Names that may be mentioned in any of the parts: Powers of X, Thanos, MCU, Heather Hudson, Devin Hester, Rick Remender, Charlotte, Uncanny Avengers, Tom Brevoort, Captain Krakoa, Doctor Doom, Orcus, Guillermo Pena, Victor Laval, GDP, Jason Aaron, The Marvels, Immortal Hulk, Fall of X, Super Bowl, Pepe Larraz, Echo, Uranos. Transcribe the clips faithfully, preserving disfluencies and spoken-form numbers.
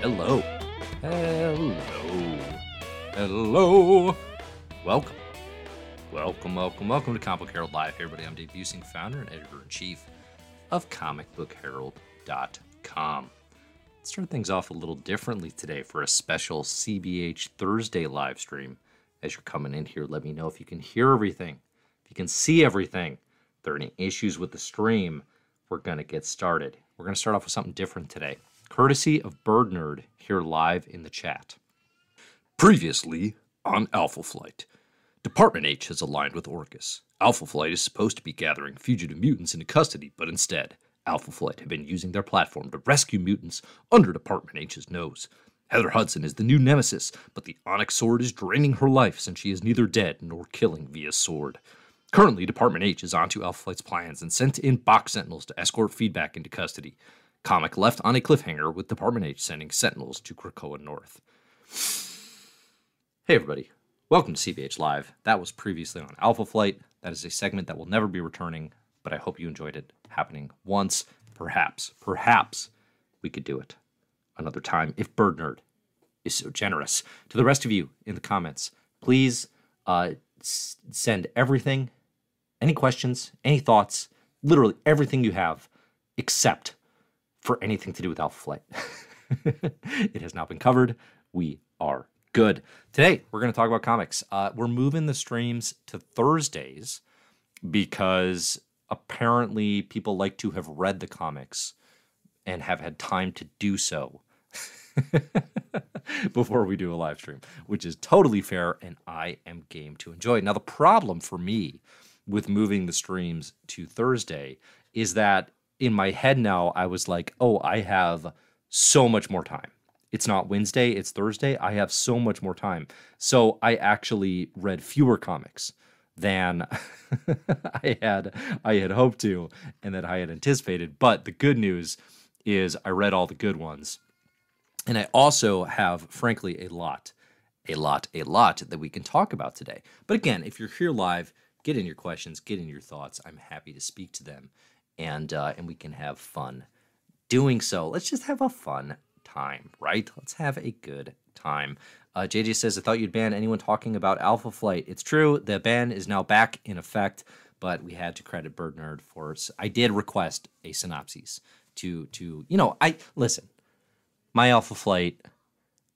Hello. Hello. Hello. Welcome. Welcome, welcome, welcome to Comic Book Herald Live. Hey, everybody, I'm Dave Busing, founder and editor-in-chief of comic book herald dot com. Let's start things off a little differently today for a special C B H Thursday live stream. As you're coming in here, let me know if you can hear everything, if you can see everything. If there are any issues with the stream, we're going to get started. We're going to start off with something different today, courtesy of Bird Nerd here live in the chat. Previously on Alpha Flight, Department H has aligned with Orcus. Alpha Flight is supposed to be gathering fugitive mutants into custody, but instead, Alpha Flight have been using their platform to rescue mutants under Department H's nose. Heather Hudson is the new nemesis, but the Onyx Sword is draining her life since she is neither dead nor killing via sword. Currently, Department H is onto Alpha Flight's plans and sent in box sentinels to escort feedback into custody. Comic left on a cliffhanger with Department H sending sentinels to Krakoa North. Hey everybody, welcome to C B H Live. That was previously on Alpha Flight. That is a segment that will never be returning, but I hope you enjoyed it happening once. Perhaps, perhaps we could do it another time if Bird Nerd is so generous. To the rest of you in the comments, please uh, s- send everything, any questions, any thoughts, literally everything you have, except for anything to do with Alpha Flight. It has not been covered. We are good. Today, we're going to talk about comics. Uh, we're moving the streams to Thursdays because apparently people like to have read the comics and have had time to do so before we do a live stream, which is totally fair, and I am game to enjoy it. Now, the problem for me with moving the streams to Thursday is that in my head now, I was like, oh, I have so much more time. It's not Wednesday, it's Thursday. I have so much more time. So I actually read fewer comics than I had I had hoped to and that I had anticipated. But the good news is I read all the good ones. And I also have, frankly, a lot, a lot, a lot that we can talk about today. But again, if you're here live, get in your questions, get in your thoughts. I'm happy to speak to them, and uh, and we can have fun doing so. Let's just have a fun time, right? Let's have a good time. Uh, J J says, I thought you'd ban anyone talking about Alpha Flight. It's true, the ban is now back in effect, but we had to credit Bird Nerd for it. I did request a synopsis. To, to you know, I listen, my Alpha Flight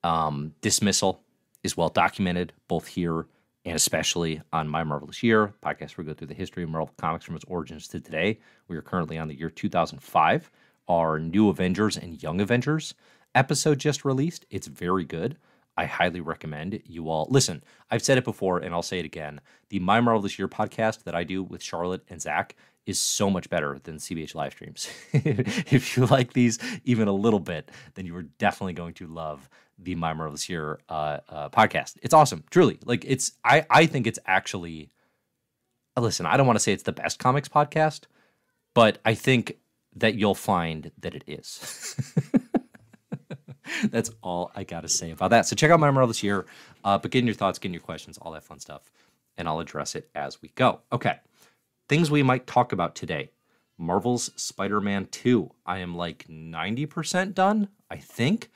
um, dismissal is well documented, both here and especially on My Marvelous Year, podcast where we go through the history of Marvel Comics from its origins to today. We are currently on the year two thousand five. Our New Avengers and Young Avengers episode just released. It's very good. I highly recommend you all. Listen, I've said it before, and I'll say it again. The My Marvelous Year podcast that I do with Charlotte and Zach is so much better than C B H live streams. If you like these even a little bit, then you are definitely going to love the My Marvelous Year uh, uh, podcast. It's awesome, truly. Like it's, I, I think it's actually. Listen, I don't want to say it's the best comics podcast, but I think that you'll find that it is. That's all I got to say about that. So check out My Marvelous Year, uh, but get in your thoughts, get in your questions, all that fun stuff, and I'll address it as we go. Okay. Things we might talk about today. Marvel's Spider-Man two. I am like ninety percent done, I think.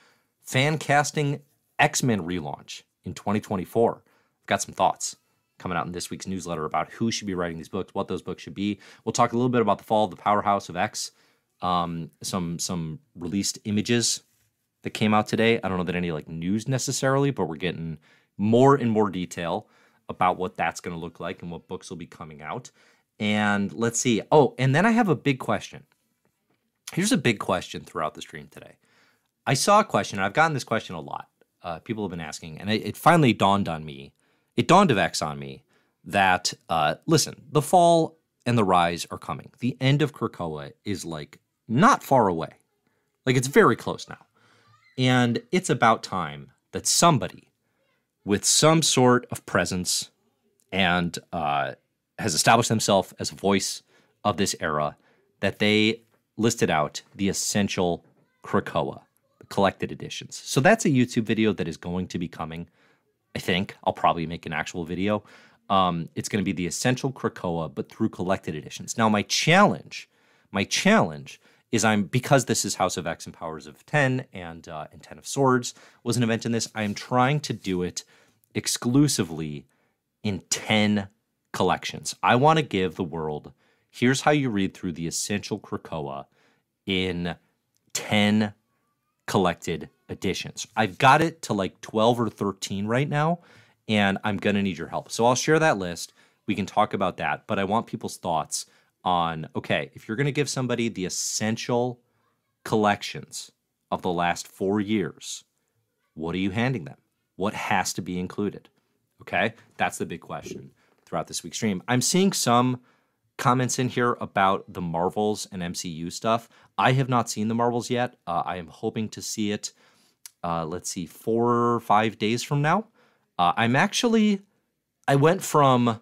Fan casting X-Men relaunch in twenty twenty-four. I've got some thoughts coming out in this week's newsletter about who should be writing these books, what those books should be. We'll talk a little bit about the fall of the powerhouse of X. Um, some some released images that came out today. I don't know that any like news necessarily, but we're getting more and more detail about what that's going to look like and what books will be coming out. And let's see. Oh, and then I have a big question. Here's a big question throughout the stream today. I saw a question, and I've gotten this question a lot. Uh, people have been asking, and it, it finally dawned on me. It dawned of X on me that, uh, listen, the fall and the rise are coming. The end of Krakoa is like not far away. Like it's very close now. And it's about time that somebody with some sort of presence and, uh, has established themselves as a voice of this era, that they listed out the essential Krakoa, the collected editions. So that's a YouTube video that is going to be coming, I think. I'll probably make an actual video. Um, it's going to be the essential Krakoa, but through collected editions. Now, my challenge, my challenge is I'm, because this is House of X and Powers of Ten and, uh, and Ten of Swords was an event in this, I am trying to do it exclusively in ten collections. I want to give the world, here's how you read through the essential Krakoa in ten collected editions. I've got it to like twelve or thirteen right now, and I'm going to need your help. So I'll share that list. We can talk about that, but I want people's thoughts on, okay, if you're going to give somebody the essential collections of the last four years, what are you handing them? What has to be included? Okay, that's the big question throughout this week's stream. I'm seeing some comments in here about the Marvels and M C U stuff. I have not seen the Marvels yet. Uh, I am hoping to see it, uh, let's see, four or five days from now. Uh, I'm actually, I went from,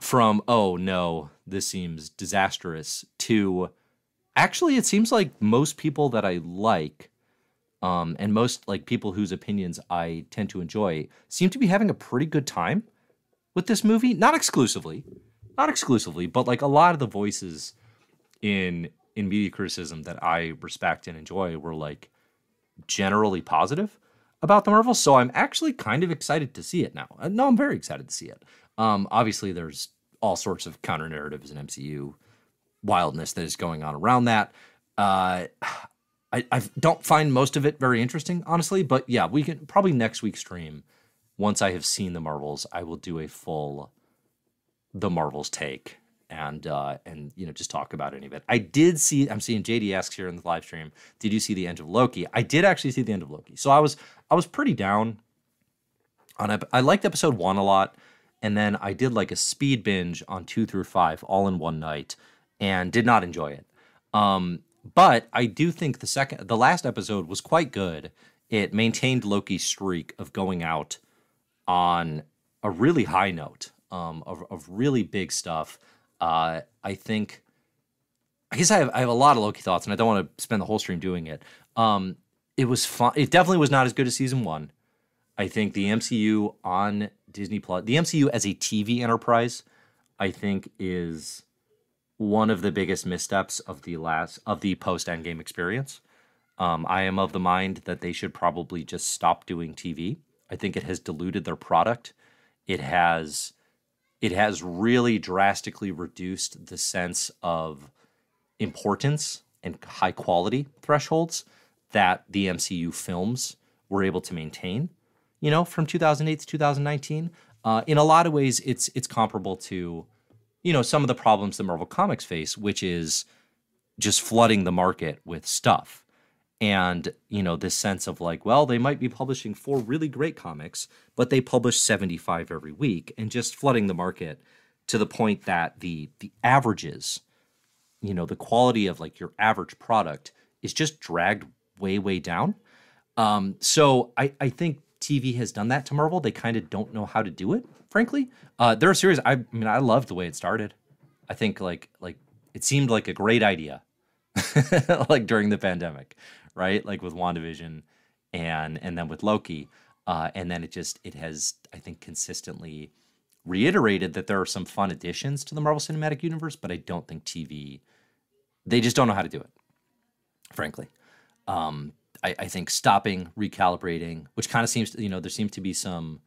from, oh no, this seems disastrous, to actually it seems like most people that I like, um, and most like people whose opinions I tend to enjoy, seem to be having a pretty good time with this movie. Not exclusively. Not exclusively, but like a lot of the voices in in media criticism that I respect and enjoy were like generally positive about the Marvels. So I'm actually kind of excited to see it now. No, I'm very excited to see it. Um, obviously, there's all sorts of counter narratives and M C U wildness that is going on around that. Uh, I, I don't find most of it very interesting, honestly. But yeah, we can probably next week's stream. Once I have seen the Marvels, I will do a full the Marvels take and, uh, and, you know, just talk about any of it. I did see, I'm seeing J D asks here in the live stream, did you see the end of Loki? I did actually see the end of Loki. So I was, I was pretty down on it. I liked episode one a lot. And then I did like a speed binge on two through five all in one night and did not enjoy it. Um, but I do think the second, the last episode was quite good. It maintained Loki's streak of going out on a really high note. Um, of, of really big stuff. Uh, I think, I guess I have, I have a lot of Loki thoughts, and I don't want to spend the whole stream doing it. Um, it was fun. It definitely was not as good as season one. I think the M C U on Disney Plus, the M C U as a T V enterprise, I think is one of the biggest missteps of the last, of the post-Endgame experience. Um, I am of the mind that they should probably just stop doing T V. I think it has diluted their product. It has... It has really drastically reduced the sense of importance and high quality thresholds that the M C U films were able to maintain, you know, from two thousand eight to two thousand nineteen. Uh, in a lot of ways, it's it's comparable to, you know, some of the problems that Marvel Comics face, which is just flooding the market with stuff. And, you know, this sense of like, well, they might be publishing four really great comics, but they publish seventy-five every week, and just flooding the market to the point that the the averages, you know, the quality of like your average product is just dragged way, way down. Um, so I, I think T V has done that to Marvel. They kind of don't know how to do it, frankly. Uh, there are series, I, I mean, I loved the way it started. I think like like it seemed like a great idea, like during the pandemic. Right? Like with WandaVision and and then with Loki. Uh, and then it just, it has, I think, consistently reiterated that there are some fun additions to the Marvel Cinematic Universe, but I don't think T V, they just don't know how to do it, frankly. Um, I, I think stopping, recalibrating, which kind of seems, to, you know, there seems to be some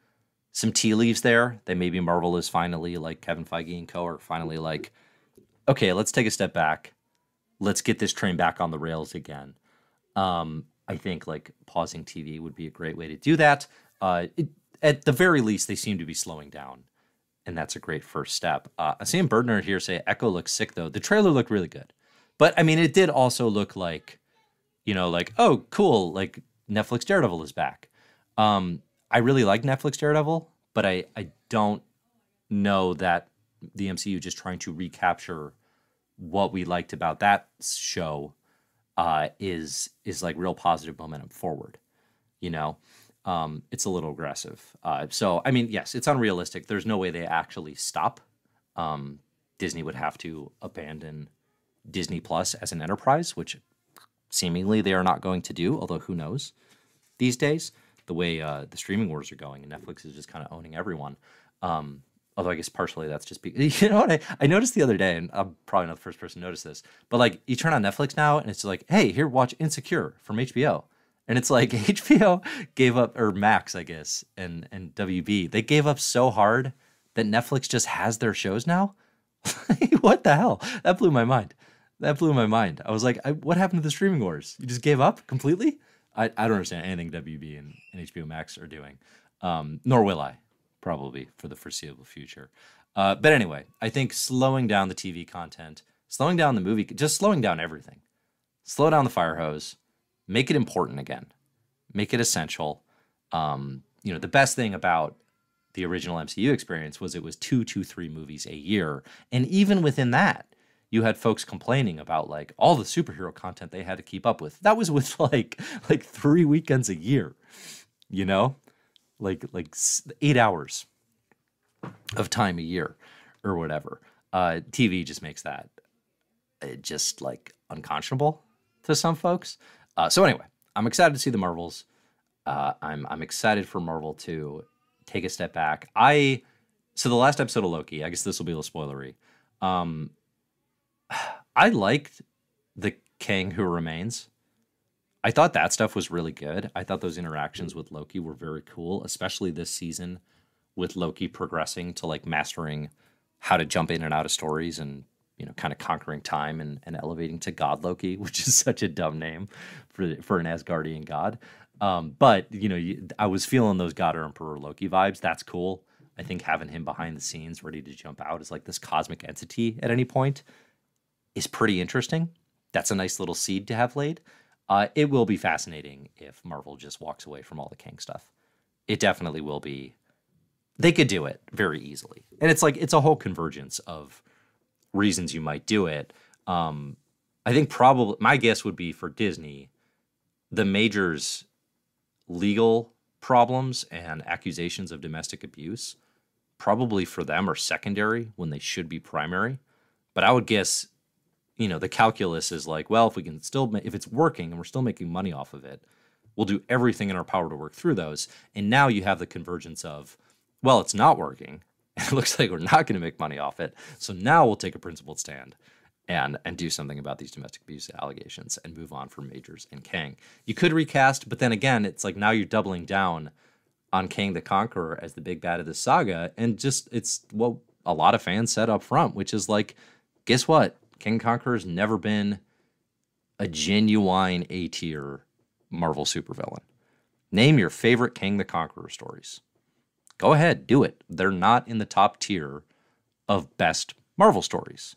some tea leaves there that maybe Marvel is finally, like Kevin Feige and co are finally like, okay, let's take a step back. Let's get this train back on the rails again. Um, I think like pausing T V would be a great way to do that. Uh, it, at the very least, they seem to be slowing down, and that's a great first step. Uh, I see Bird Nerd here say Echo looks sick though. The trailer looked really good, but I mean, it did also look like, you know, like, oh, cool. Like Netflix Daredevil is back. Um, I really like Netflix Daredevil, but I, I don't know that the M C U just trying to recapture what we liked about that show Uh, is is like real positive momentum forward, you know. Um, it's a little aggressive. Uh, so I mean, yes, it's unrealistic. There's no way they actually stop. Um, Disney would have to abandon Disney Plus as an enterprise, which seemingly they are not going to do. Although who knows these days? The way uh, the streaming wars are going, and Netflix is just kind of owning everyone. Um, Although I guess partially that's just because, you know what I, I noticed the other day, and I'm probably not the first person to notice this, but like you turn on Netflix now and it's like, hey, here, watch Insecure from H B O. And it's like H B O gave up, or Max, I guess, and, and W B, they gave up so hard that Netflix just has their shows now. What the hell? That blew my mind. That blew my mind. I was like, I, what happened to the streaming wars? You just gave up completely? I, I don't understand anything W B and, and H B O Max are doing, um, nor will I. Probably for the foreseeable future. Uh, but anyway, I think slowing down the T V content, slowing down the movie, just slowing down everything. Slow down the fire hose, make it important again, make it essential. Um, you know, the best thing about the original M C U experience was it was two, two, three movies a year. And even within that, you had folks complaining about like all the superhero content they had to keep up with. That was with like, like three weekends a year, you know? like like eight hours of time a year or whatever. Uh, T V just makes that just like unconscionable to some folks. Uh, so anyway, I'm excited to see the Marvels. Uh, I'm, I'm excited for Marvel to take a step back. I, so the last episode of Loki, I guess this will be a little spoilery. Um, I liked the Kang Who Remains. I thought that stuff was really good. I thought those interactions with Loki were very cool, especially this season with Loki progressing to like mastering how to jump in and out of stories and, you know, kind of conquering time and, and elevating to God Loki, which is such a dumb name for, for an Asgardian god. Um, but, you know, you, I was feeling those God or Emperor Loki vibes. That's cool. I think having him behind the scenes ready to jump out as like this cosmic entity at any point is pretty interesting. That's a nice little seed to have laid. Uh, it will be fascinating if Marvel just walks away from all the Kang stuff. It definitely will be. They could do it very easily. And it's like, it's a whole convergence of reasons you might do it. Um, I think probably, my guess would be for Disney, the majors' legal problems and accusations of domestic abuse probably for them are secondary when they should be primary. But I would guess, you know, the calculus is like, well, if we can still, ma- if it's working and we're still making money off of it, we'll do everything in our power to work through those. And now you have the convergence of, well, it's not working. It looks like we're not going to make money off it. So now we'll take a principled stand and and do something about these domestic abuse allegations and move on from Majors and Kang. You could recast, but then again, it's like now you're doubling down on Kang the Conqueror as the big bad of the saga. And just, it's what a lot of fans said up front, which is like, guess what? Kang the Conqueror's never been a genuine A-tier Marvel supervillain. Name your favorite Kang the Conqueror stories. Go ahead, do it. They're not in the top tier of best Marvel stories.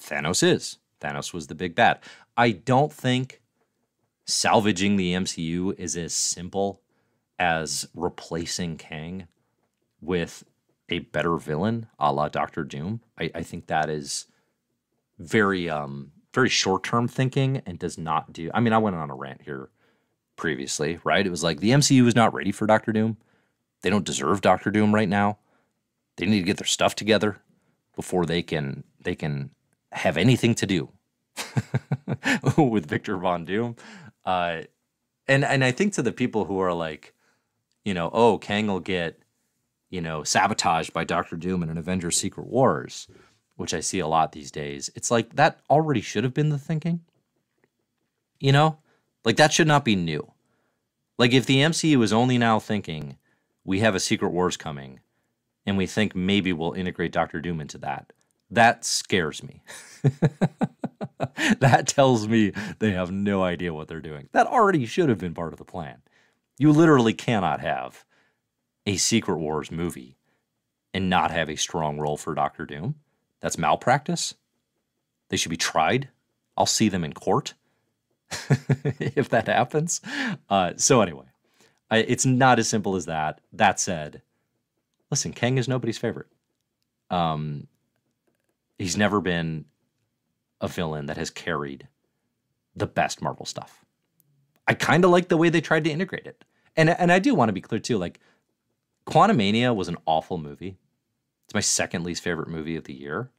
Thanos is. Thanos was the big bad. I don't think salvaging the M C U is as simple as replacing Kang with a better villain, a la Doctor Doom. I, I think that is very um very short-term thinking and does not do, I mean, I went on a rant here previously, right? It was like the M C U is not ready for Doctor Doom. They don't deserve Doctor Doom right now. They need to get their stuff together before they can they can have anything to do with Victor Von Doom. Uh and and I think to the people who are like, you know, oh, Kang will get, you know, sabotaged by Doctor Doom in an Avengers Secret Wars, which I see a lot these days, it's like that already should have been the thinking, you know? Like that should not be new. Like if the M C U is only now thinking we have a Secret Wars coming and we think maybe we'll integrate Doctor Doom into that, that scares me. That tells me they have no idea what they're doing. That already should have been part of the plan. You literally cannot have a Secret Wars movie and not have a strong role for Doctor Doom. That's malpractice. They should be tried. I'll see them in court if that happens. Uh, so anyway, I, it's not as simple as that. That said, listen, Kang is nobody's favorite. Um, he's never been a villain that has carried the best Marvel stuff. I kind of like the way they tried to integrate it. And, and I do want to be clear too, like Quantumania was an awful movie. It's my second least favorite movie of the year.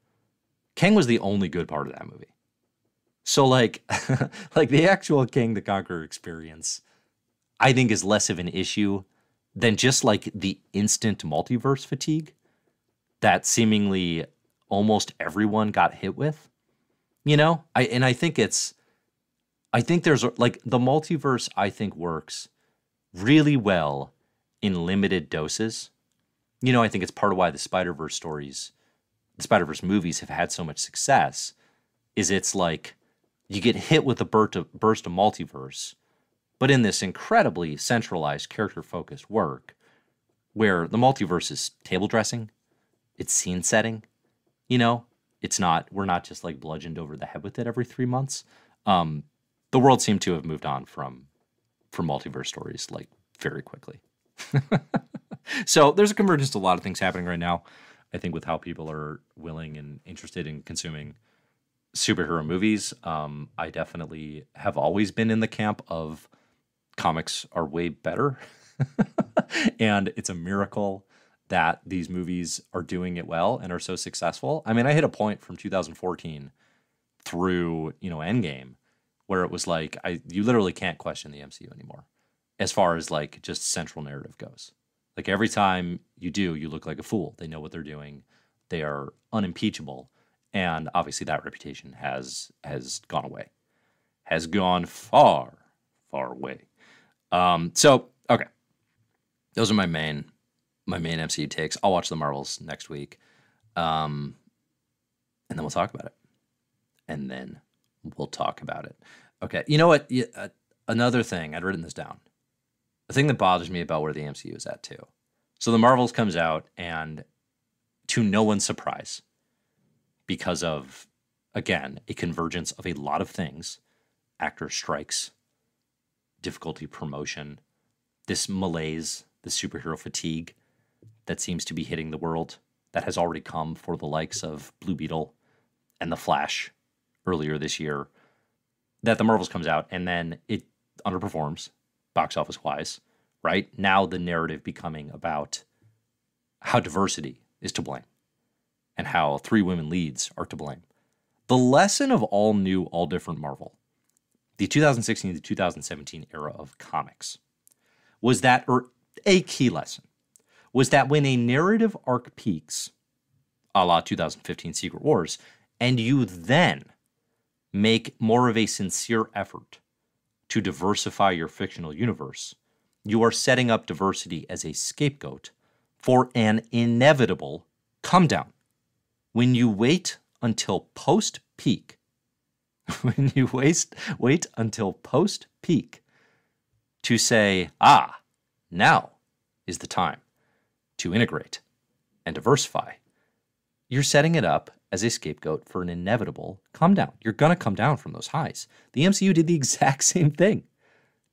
Kang was the only good part of that movie. So like, like the actual Kang the Conqueror experience, I think is less of an issue than just like the instant multiverse fatigue that seemingly almost everyone got hit with, you know? I and I think it's, I think there's like the multiverse, I think works really well in limited doses. You know, I think it's part of why the Spider-Verse stories, the Spider-Verse movies have had so much success, is it's like you get hit with a burst of, burst of multiverse, but in this incredibly centralized, character-focused work where the multiverse is table dressing, it's scene setting, you know, it's not, we're not just like bludgeoned over the head with it every three months. Um, the world seemed to have moved on from, from multiverse stories like very quickly. So there's a convergence to a lot of things happening right now, I think, with how people are willing and interested in consuming superhero movies. Um, I definitely have always been in the camp of comics are way better. And it's a miracle that these movies are doing it well and are so successful. I mean, I hit a point from two thousand fourteen through, you know, Endgame where it was like, I you literally can't question the M C U anymore as far as like just central narrative goes. Like every time you do, you look like a fool. They know what they're doing. They are unimpeachable. And obviously that reputation has has gone away. Has gone far, far away. Um, so, okay. Those are my main my main M C U takes. I'll watch The Marvels next week. Um, and then we'll talk about it. And then we'll talk about it. Okay, you know what? Another thing, I'd written this down. The thing that bothers me about where the M C U is at too. So The Marvels comes out, and to no one's surprise, because of, again, a convergence of a lot of things, actor strikes, difficulty promotion, this malaise, the superhero fatigue that seems to be hitting the world that has already come for the likes of Blue Beetle and The Flash earlier this year, that The Marvels comes out and then it underperforms box office wise, right? Now the narrative becoming about how diversity is to blame and how three women leads are to blame. The lesson of all new, all different Marvel, the two thousand sixteen to two thousand seventeen era of comics, was that, or a key lesson, was that when a narrative arc peaks, a la two thousand fifteen Secret Wars, and you then make more of a sincere effort to diversify your fictional universe, you are setting up diversity as a scapegoat for an inevitable come down. When you wait until post-peak, when you waste, wait until post-peak to say, ah, now is the time to integrate and diversify, you're setting it up as a scapegoat for an inevitable come down. You're going to come down from those highs. The M C U did the exact same thing.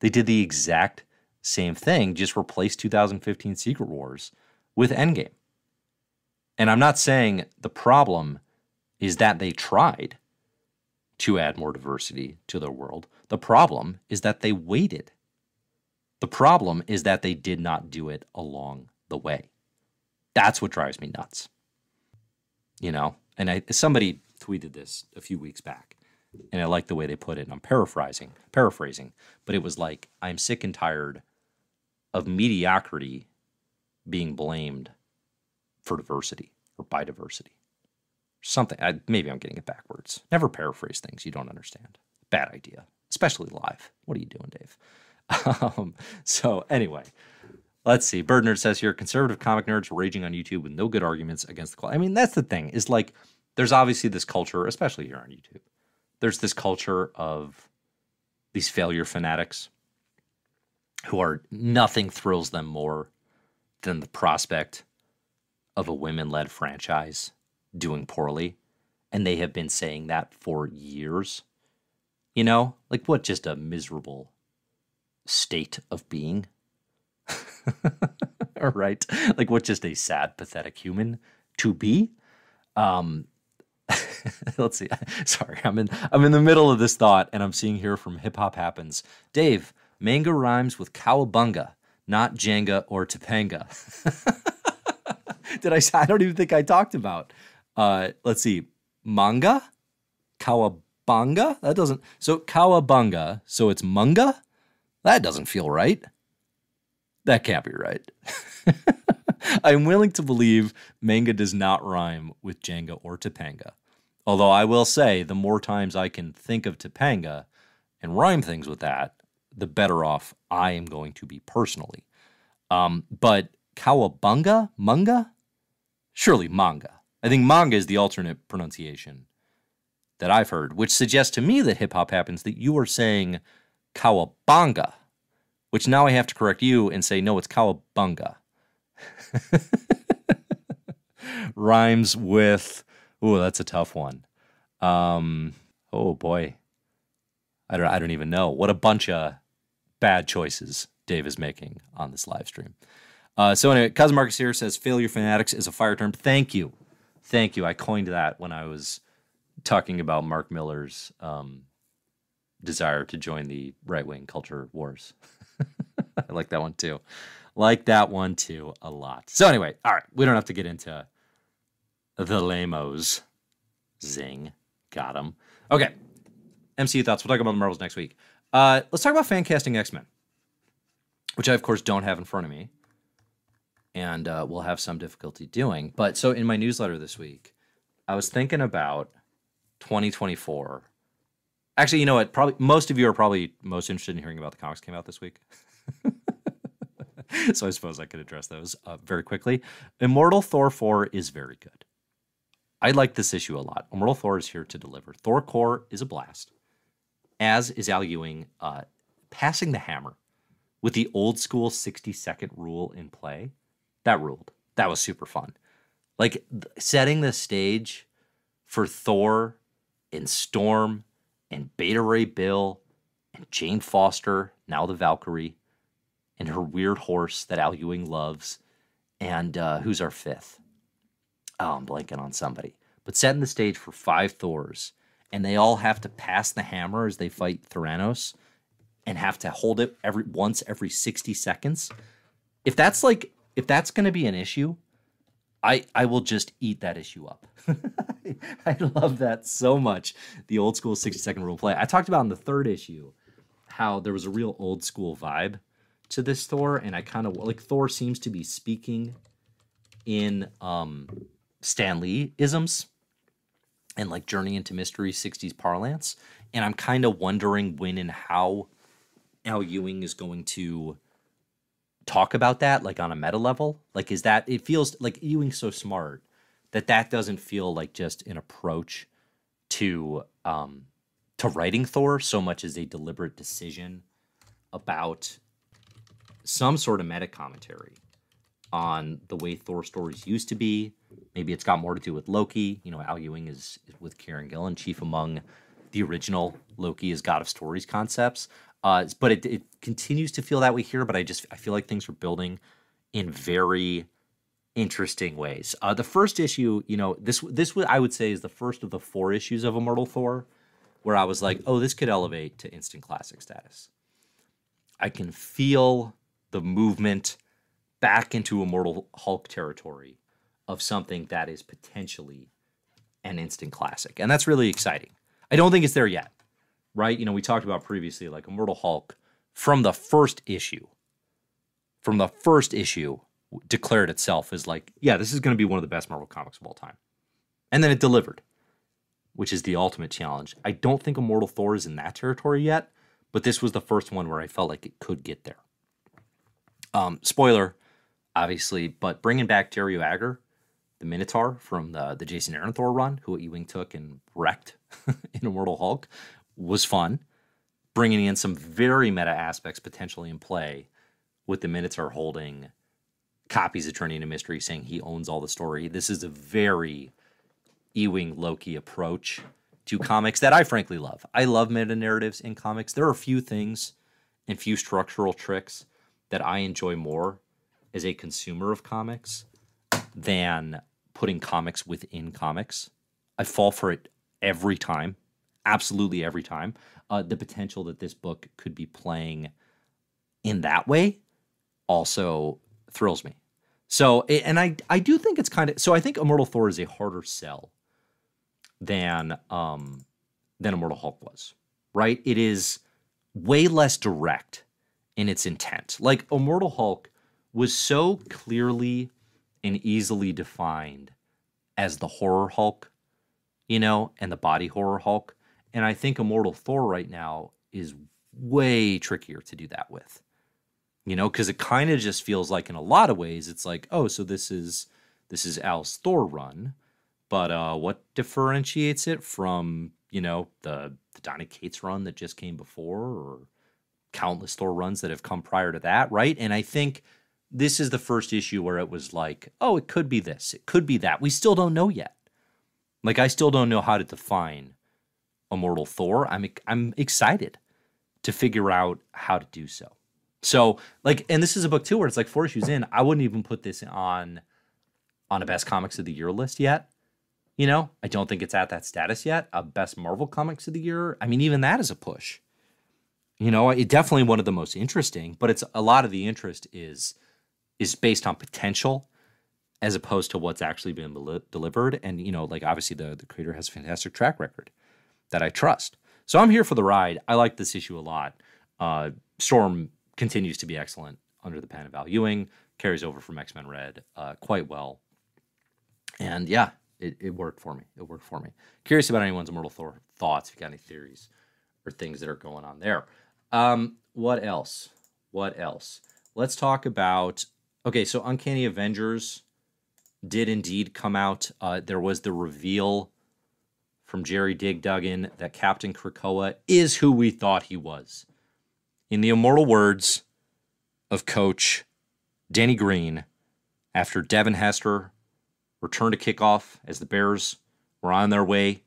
They did the exact same thing, just replaced two thousand fifteen Secret Wars with Endgame. And I'm not saying the problem is that they tried to add more diversity to their world. The problem is that they waited. The problem is that they did not do it along the way. That's what drives me nuts. You know? And I, somebody tweeted this a few weeks back, and I like the way they put it, and I'm paraphrasing, paraphrasing, but it was like, I'm sick and tired of mediocrity being blamed for diversity or by diversity. Something, I, maybe I'm getting it backwards. Never paraphrase things you don't understand. Bad idea, especially live. What are you doing, Dave? um, so anyway, let's see. Bird Nerd says here, conservative comic nerds raging on YouTube with no good arguments against the quality. I mean, that's the thing, is like, there's obviously this culture, especially here on YouTube, there's this culture of these failure fanatics who are, nothing thrills them more than the prospect of a women-led franchise doing poorly. And they have been saying that for years. You know, like what just a miserable state of being. All right, like what just a sad, pathetic human to be. Um, let's see. Sorry, I'm in. I'm in the middle of this thought, and I'm seeing here from Hip Hop Happens. Dave, manga rhymes with cowabunga, not Jenga or Topanga. Did I? I don't even think I talked about. Uh, let's see, manga, cowabunga. That doesn't. So cowabunga. So it's manga. That doesn't feel right. That can't be right. I'm willing to believe manga does not rhyme with Jenga or Topanga. Although I will say, the more times I can think of Topanga and rhyme things with that, the better off I am going to be personally. Um, but Kawabunga? Manga? Surely manga. I think manga is the alternate pronunciation that I've heard, which suggests to me that hip-hop happens, that you are saying Kawabanga, which now I have to correct you and say, no, it's Kawabunga. Rhymes with... Ooh, that's a tough one. Um, oh, boy. I don't, I don't even know. What a bunch of bad choices Dave is making on this live stream. Uh, so anyway, Cosmarcus here says, failure fanatics is a fire term. Thank you. Thank you. I coined that when I was talking about Mark Miller's um, desire to join the right-wing culture wars. I like that one, too. Like that one, too, a lot. So anyway, all right, we don't have to get into the lame-os. Zing. Got him. Okay. M C U thoughts. We'll talk about the Marvels next week. Uh, let's talk about fan casting X-Men, which I, of course, don't have in front of me, and uh, we'll have some difficulty doing. But so in my newsletter this week, I was thinking about twenty twenty-four. Actually, you know what? Probably most of you are probably most interested in hearing about the comics that came out this week. So I suppose I could address those uh, very quickly. Immortal Thor four is very good. I like this issue a lot. Immortal Thor is here to deliver. Thor Core is a blast, as is Al Ewing uh, passing the hammer with the old school sixty second rule in play. That ruled. That was super fun. Like setting the stage for Thor and Storm and Beta Ray Bill and Jane Foster, now the Valkyrie, and her weird horse that Al Ewing loves, and uh, who's our fifth? Oh, I'm blanking on somebody. But setting the stage for five Thors, and they all have to pass the hammer as they fight Theranos and have to hold it every once every sixty seconds. If that's like, if that's going to be an issue, I, I will just eat that issue up. I love that so much. The old school sixty second rule play. I talked about in the third issue how there was a real old school vibe to this Thor, and I kind of like Thor seems to be speaking in um, Stan Lee-isms and like Journey into Mystery sixties parlance. And I'm kind of wondering when and how Al Ewing is going to talk about that, like on a meta level. Like, is that, it feels like Ewing's so smart that that doesn't feel like just an approach to, um, to writing Thor so much as a deliberate decision about some sort of meta commentary on the way Thor stories used to be. Maybe it's got more to do with Loki. You know, Al Ewing is, is with Kieran Gillen, chief among the original Loki as God of Stories concepts. Uh, but it, it continues to feel that way here, but I just I feel like things are building in very interesting ways. Uh, the first issue, you know, this, this I would say is the first of the four issues of Immortal Thor, where I was like, oh, this could elevate to instant classic status. I can feel the movement back into Immortal Hulk territory of something that is potentially an instant classic. And that's really exciting. I don't think it's there yet, right? You know, we talked about previously, like Immortal Hulk from the first issue, from the first issue declared itself as like, yeah, this is going to be one of the best Marvel comics of all time. And then it delivered, which is the ultimate challenge. I don't think Immortal Thor is in that territory yet, but this was the first one where I felt like it could get there. Um, spoiler, obviously, but bringing back Dario Agger, the Minotaur from the, the Jason Aaron Thor run, who Ewing took and wrecked in Immortal Hulk, was fun. Bringing in some very meta aspects potentially in play with the Minotaur holding copies of Journey into Mystery, saying he owns all the story. This is a very Ewing-Loki approach to comics that I frankly love. I love meta-narratives in comics. There are few things and few structural tricks that I enjoy more as a consumer of comics than putting comics within comics. I fall for it every time, absolutely every time. Uh, the potential that this book could be playing in that way also thrills me. So, and I, I do think it's kind of, so I think Immortal Thor is a harder sell than, um, than Immortal Hulk was, right? It is way less direct in its intent. Like Immortal Hulk was so clearly and easily defined as the horror Hulk, you know, and the body horror Hulk. And I think Immortal Thor right now is way trickier to do that with, you know, because it kind of just feels like in a lot of ways it's like, oh, so this is this is Al's Thor run, but uh, what differentiates it from, you know, the, the Donny Cates run that just came before, or countless Thor runs that have come prior to that, right? And I think this is the first issue where it was like, oh, it could be this, it could be that. We still don't know yet. Like, I still don't know how to define Immortal Thor. I'm I'm excited to figure out how to do so. So, like, and this is a book, too, where it's like four issues in. I wouldn't even put this on, on a Best Comics of the Year list yet. You know, I don't think it's at that status yet. A Best Marvel Comics of the Year, I mean, even that is a push. You know, it definitely one of the most interesting, but it's a lot of the interest is... is based on potential as opposed to what's actually been bel- delivered. And, you know, like, obviously the, the creator has a fantastic track record that I trust. So I'm here for the ride. I like this issue a lot. Uh, Storm continues to be excellent under the pen of Al Ewing, carries over from X-Men Red uh, quite well. And, yeah, it, it worked for me. It worked for me. Curious about anyone's Immortal Thor thoughts, if you've got any theories or things that are going on there. Um, what else? What else? Let's talk about... Okay, so Uncanny Avengers did indeed come out. Uh, there was the reveal from Jerry Duggan that Captain Krakoa is who we thought he was. In the immortal words of Coach Danny Green, after Devin Hester returned to kickoff as the Bears were on their way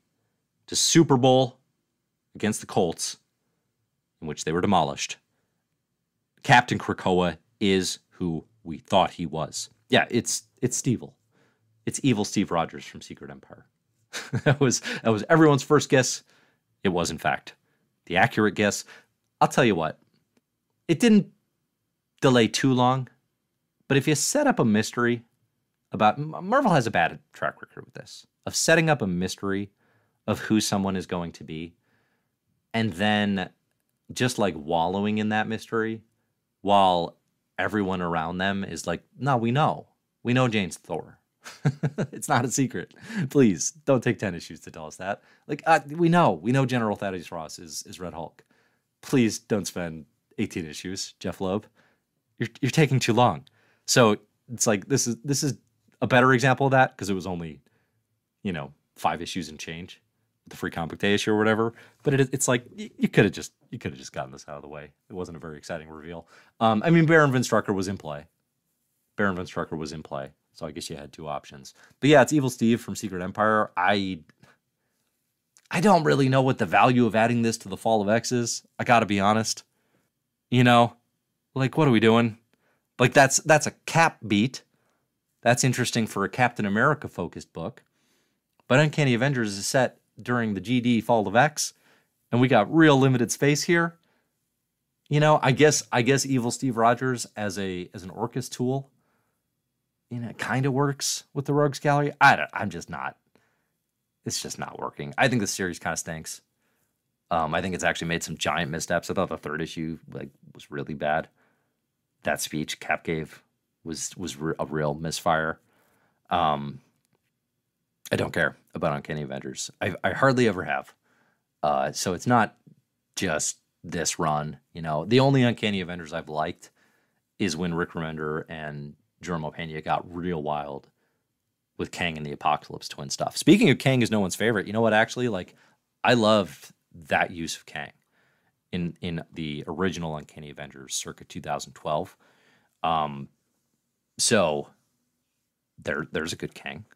to Super Bowl against the Colts, in which they were demolished, Captain Krakoa is who we thought he was. Yeah, it's it's Stevel. It's Evil Steve Rogers from Secret Empire. that was that was everyone's first guess. It was, in fact, the accurate guess. I'll tell you what, it didn't delay too long, but if you set up a mystery about... Marvel has a bad track record with this, of setting up a mystery of who someone is going to be, and then just, like, wallowing in that mystery while... everyone around them is like, no, we know. We know Jane's Thor. It's not a secret. Please, don't take ten issues to tell us that. Like, uh, we know. We know General Thaddeus Ross is, is Red Hulk. Please don't spend eighteen issues, Jeff Loeb. You're, you're taking too long. So it's like, this is this is a better example of that because it was only, you know, five issues and change, the free comic day issue or whatever. But it, it's like, you, you could have just you could have just gotten this out of the way. It wasn't a very exciting reveal. Um, I mean, Baron Von Strucker was in play. Baron Von Strucker was in play. So I guess you had two options. But yeah, it's Evil Steve from Secret Empire. I I don't really know what the value of adding this to the Fall of X is. I gotta be honest. You know, like, what are we doing? Like, that's that's a cap beat. That's interesting for a Captain America-focused book. But Uncanny Avengers is set during the G D Fall of X, and we got real limited space here. You know, I guess I guess Evil Steve Rogers as a as an Orcus tool, you know, it kind of works with the Rogues Gallery. I don't, I'm just not. It's just not working. I think this series kind of stinks. Um, I think it's actually made some giant missteps. I thought the third issue like was really bad. That speech Cap gave was was a real misfire. Um, I don't care about Uncanny Avengers. I, I hardly ever have. Uh, so it's not just this run. You know, the only Uncanny Avengers I've liked is when Rick Remender and Guillermo Pena got real wild with Kang and the Apocalypse Twin stuff. Speaking of Kang is no one's favorite. You know what, actually? Like, I love that use of Kang in, in the original Uncanny Avengers circa two thousand twelve. Um, so there, there's a good Kang.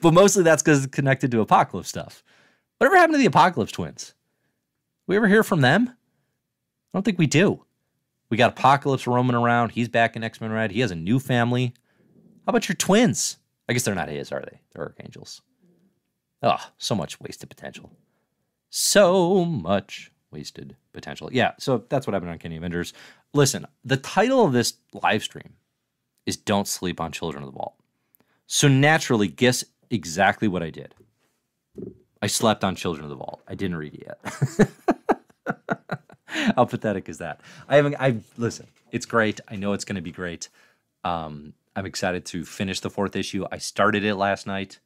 But mostly that's because it's connected to Apocalypse stuff. Whatever happened to the Apocalypse Twins? We ever hear from them? I don't think we do. We got Apocalypse roaming around. He's back in X-Men Red. He has a new family. How about your twins? I guess they're not his, are they? They're Archangels. Oh, so much wasted potential. So much wasted potential. Yeah, so that's what happened on Uncanny Avengers. Listen, the title of this live stream is Don't Sleep on Children of the Vault. So naturally, guess exactly what I did. I slept on Children of the Vault. I didn't read it yet. How pathetic is that? I haven't. I listen. It's great. I know it's going to be great. Um, I'm excited to finish the fourth issue. I started it last night.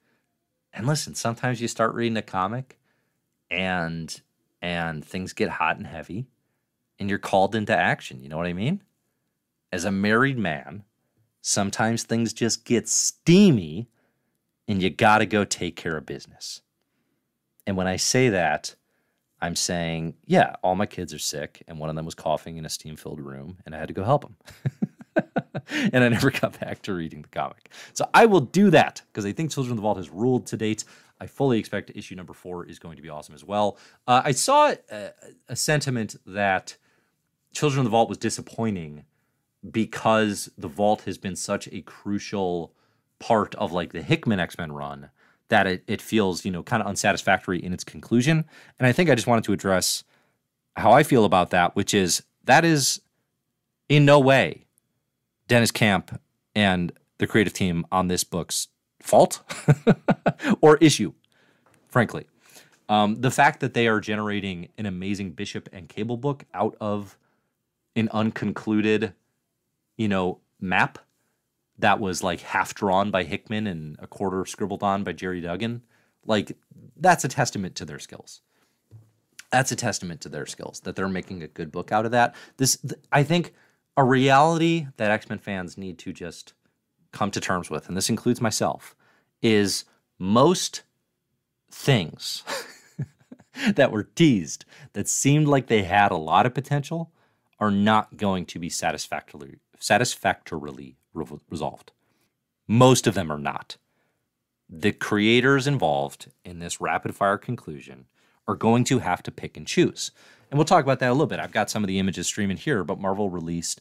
And listen, sometimes you start reading a comic and and things get hot and heavy and you're called into action. You know what I mean? As a married man, sometimes things just get steamy and you got to go take care of business. And when I say that, I'm saying, yeah, all my kids are sick, and one of them was coughing in a steam-filled room, and I had to go help him. And I never got back to reading the comic. So I will do that, because I think Children of the Vault has ruled to date. I fully expect issue number four is going to be awesome as well. Uh, I saw a, a sentiment that Children of the Vault was disappointing because the Vault has been such a crucial part of, like, the Hickman X-Men run, that it, it feels, you know, kind of unsatisfactory in its conclusion. And I think I just wanted to address how I feel about that, which is that is in no way Dennis Camp and the creative team on this book's fault or issue, frankly. Um, the fact that they are generating an amazing Bishop and Cable book out of an unconcluded, you know, map that was like half drawn by Hickman and a quarter scribbled on by Jerry Duggan. Like, that's a testament to their skills. That's a testament to their skills, that they're making a good book out of that. This, th- I think, a reality that X-Men fans need to just come to terms with, and this includes myself, is most things that were teased that seemed like they had a lot of potential are not going to be satisfactorily satisfactorily resolved. Most of them are not. The creators involved in this rapid-fire conclusion are going to have to pick and choose. And we'll talk about that a little bit. I've got some of the images streaming here, but Marvel released,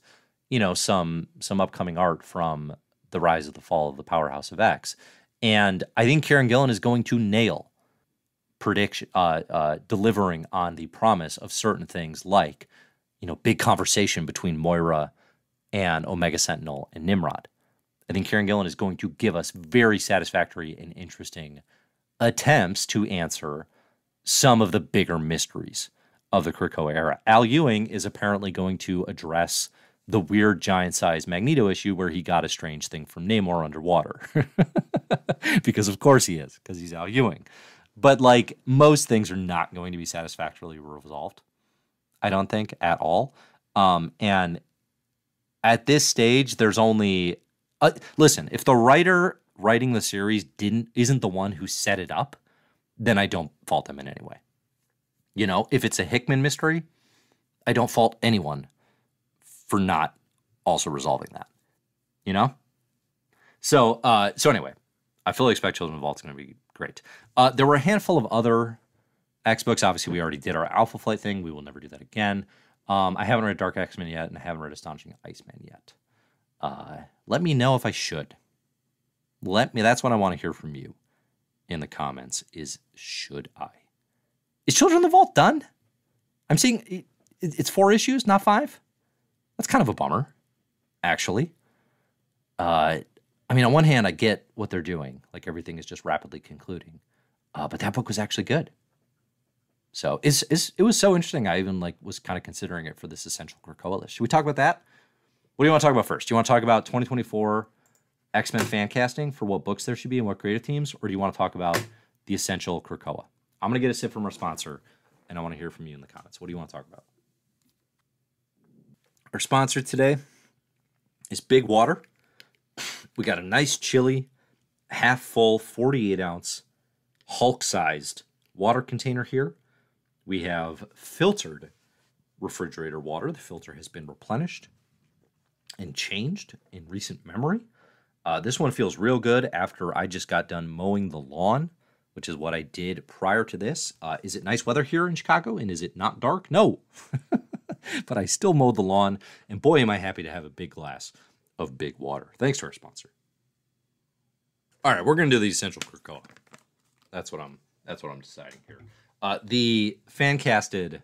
you know, some some upcoming art from the rise of the fall of the Powerhouse of X. And I think Kieran Gillen is going to nail prediction, uh, uh, delivering on the promise of certain things like, you know, big conversation between Moira and Omega Sentinel and Nimrod. I think Kieran Gillen is going to give us very satisfactory and interesting attempts to answer some of the bigger mysteries of the Krakoa era. Al Ewing is apparently going to address the weird giant-sized Magneto issue where he got a strange thing from Namor underwater. Because of course he is, because he's Al Ewing. But like, most things are not going to be satisfactorily resolved, I don't think, at all. Um, and at this stage, there's only uh, listen, if the writer writing the series didn't isn't the one who set it up, then I don't fault them in any way. You know, if it's a Hickman mystery, I don't fault anyone for not also resolving that. You know? So uh, so anyway, I fully expect Children of the Vault's going to be great. Uh, there were a handful of other X books. Obviously, we already did our Alpha Flight thing. We will never do that again. Um, I haven't read Dark X-Men yet, and I haven't read Astonishing Iceman yet. Uh, let me know if I should. Let me. That's what I want to hear from you in the comments is, should I? Is Children of the Vault done? I'm seeing it, it's four issues, not five. That's kind of a bummer, actually. Uh, I mean, on one hand, I get what they're doing. Like, everything is just rapidly concluding. Uh, but that book was actually good. So it's, it's, it was so interesting. I even like was kind of considering it for this Essential Krakoa list. Should we talk about that? What do you want to talk about first? Do you want to talk about twenty twenty-four X-Men fan casting for what books there should be and what creative teams? Or do you want to talk about the Essential Krakoa? I'm going to get a sip from our sponsor, and I want to hear from you in the comments. What do you want to talk about? Our sponsor today is Big Water. We got a nice chilly, half-full, forty-eight ounce, Hulk-sized water container here. We have filtered refrigerator water. The filter has been replenished and changed in recent memory. Uh, this one feels real good after I just got done mowing the lawn, which is what I did prior to this. Uh, is it nice weather here in Chicago, and is it not dark? No, but I still mowed the lawn, and boy, am I happy to have a big glass of Big Water. Thanks to our sponsor. All right, we're going to do the Essential Krakoa. That's what I'm. That's what I'm deciding here. Uh, the fan-casted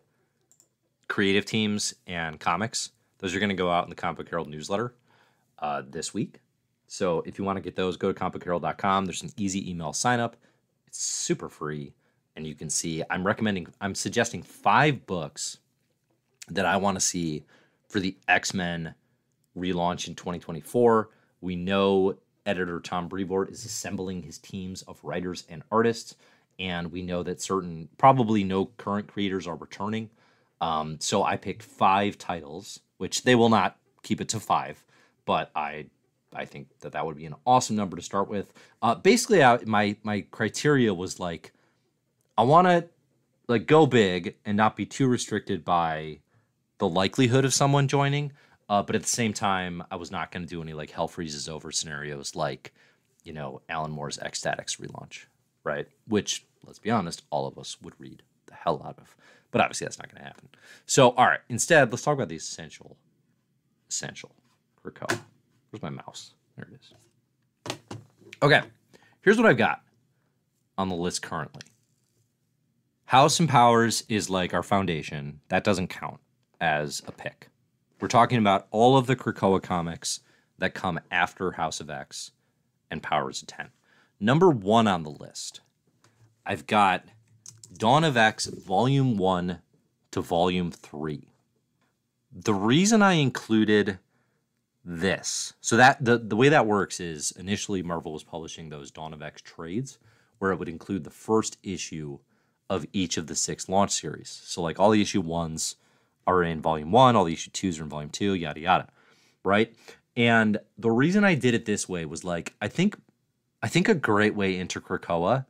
creative teams and comics, those are going to go out in the Comic Book Herald newsletter uh, this week. So if you want to get those, go to comic book herald dot com. There's an easy email sign-up. It's super free, and you can see I'm recommending, I'm suggesting five books that I want to see for the X-Men relaunch in twenty twenty-four. We know editor Tom Brevoort is assembling his teams of writers and artists, and we know that certain, probably no current creators are returning. Um, so I picked five titles, which they will not keep it to five, but I I think that that would be an awesome number to start with. Uh, basically, I, my my criteria was like, I want to like go big and not be too restricted by the likelihood of someone joining. Uh, but at the same time, I was not going to do any like hell freezes over scenarios like, you know, Alan Moore's Ecstatics relaunch, right? Which, let's be honest, all of us would read the hell out of. But obviously that's not going to happen. So, all right, instead, let's talk about the essential, essential Krakoa. Where's my mouse? There it is. Okay, here's what I've got on the list currently. House and Powers is like our foundation. That doesn't count as a pick. We're talking about all of the Krakoa comics that come after House of X and Powers of ten. Number one on the list, I've got Dawn of X Volume one to Volume three. The reason I included this, so that the, the way that works is initially Marvel was publishing those Dawn of X trades where it would include the first issue of each of the six launch series. So like all the issue ones are in volume one, all the issue twos are in volume two, yada, yada, right? And the reason I did it this way was like, I think I think a great way into Krakoa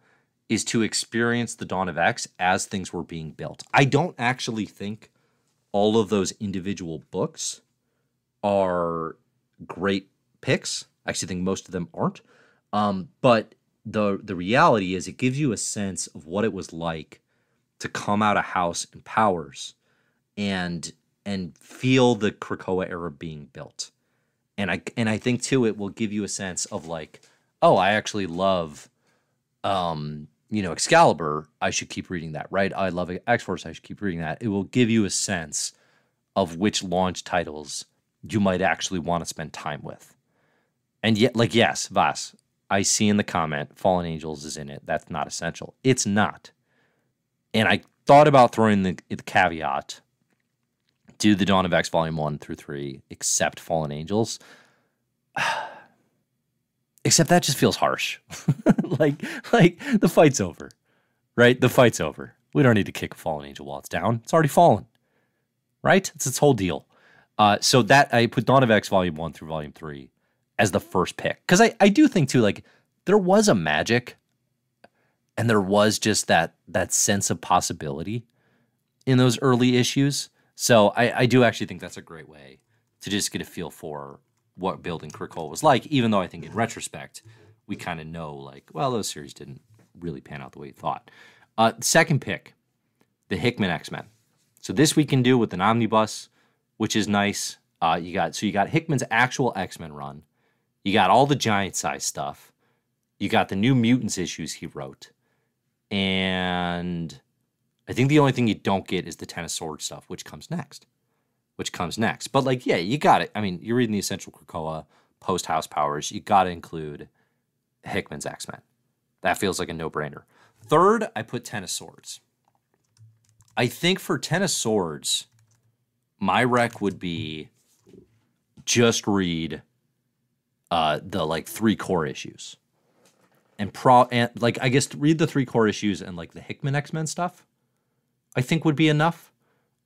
is to experience the Dawn of X as things were being built. I don't actually think all of those individual books are great picks. I actually think most of them aren't. Um, but the the reality is it gives you a sense of what it was like to come out of House and Powers and and feel the Krakoa era being built. And I and I think too it will give you a sense of like, oh, I actually love um, you know, Excalibur, I should keep reading that, right? I love X-Force, I should keep reading that. It will give you a sense of which launch titles you might actually want to spend time with. And yet, like, yes, Vas, I see in the comment, Fallen Angels is in it. That's not essential. It's not. And I thought about throwing the, the caveat, do the Dawn of X Volume one through three, except Fallen Angels. Except that just feels harsh. like, like the fight's over, right? The fight's over. We don't need to kick a Fallen Angel while it's down. It's already fallen, right? It's its whole deal. Uh, so that I put Dawn of X Volume one through Volume three as the first pick. Because I, I do think, too, like, there was a magic and there was just that that sense of possibility in those early issues. So I, I do actually think that's a great way to just get a feel for what building Krakoa was like, even though I think in retrospect, we kind of know, like, well, those series didn't really pan out the way you thought. Uh, second pick, the Hickman X-Men. So this we can do with an omnibus, which is nice. Uh, you got so you got Hickman's actual X-Men run. You got all the giant size stuff. You got the New Mutants issues he wrote. And I think the only thing you don't get is the Ten of Swords stuff, which comes next. Which comes next. But, like, yeah, you got it. I mean, you're reading the essential Krakoa post-House Powers. You got to include Hickman's X-Men. That feels like a no-brainer. Third, I put Ten of Swords. I think for Ten of Swords, my rec would be just read uh, the like three core issues, and pro and like I guess read the three core issues and like the Hickman X-Men stuff. I think would be enough.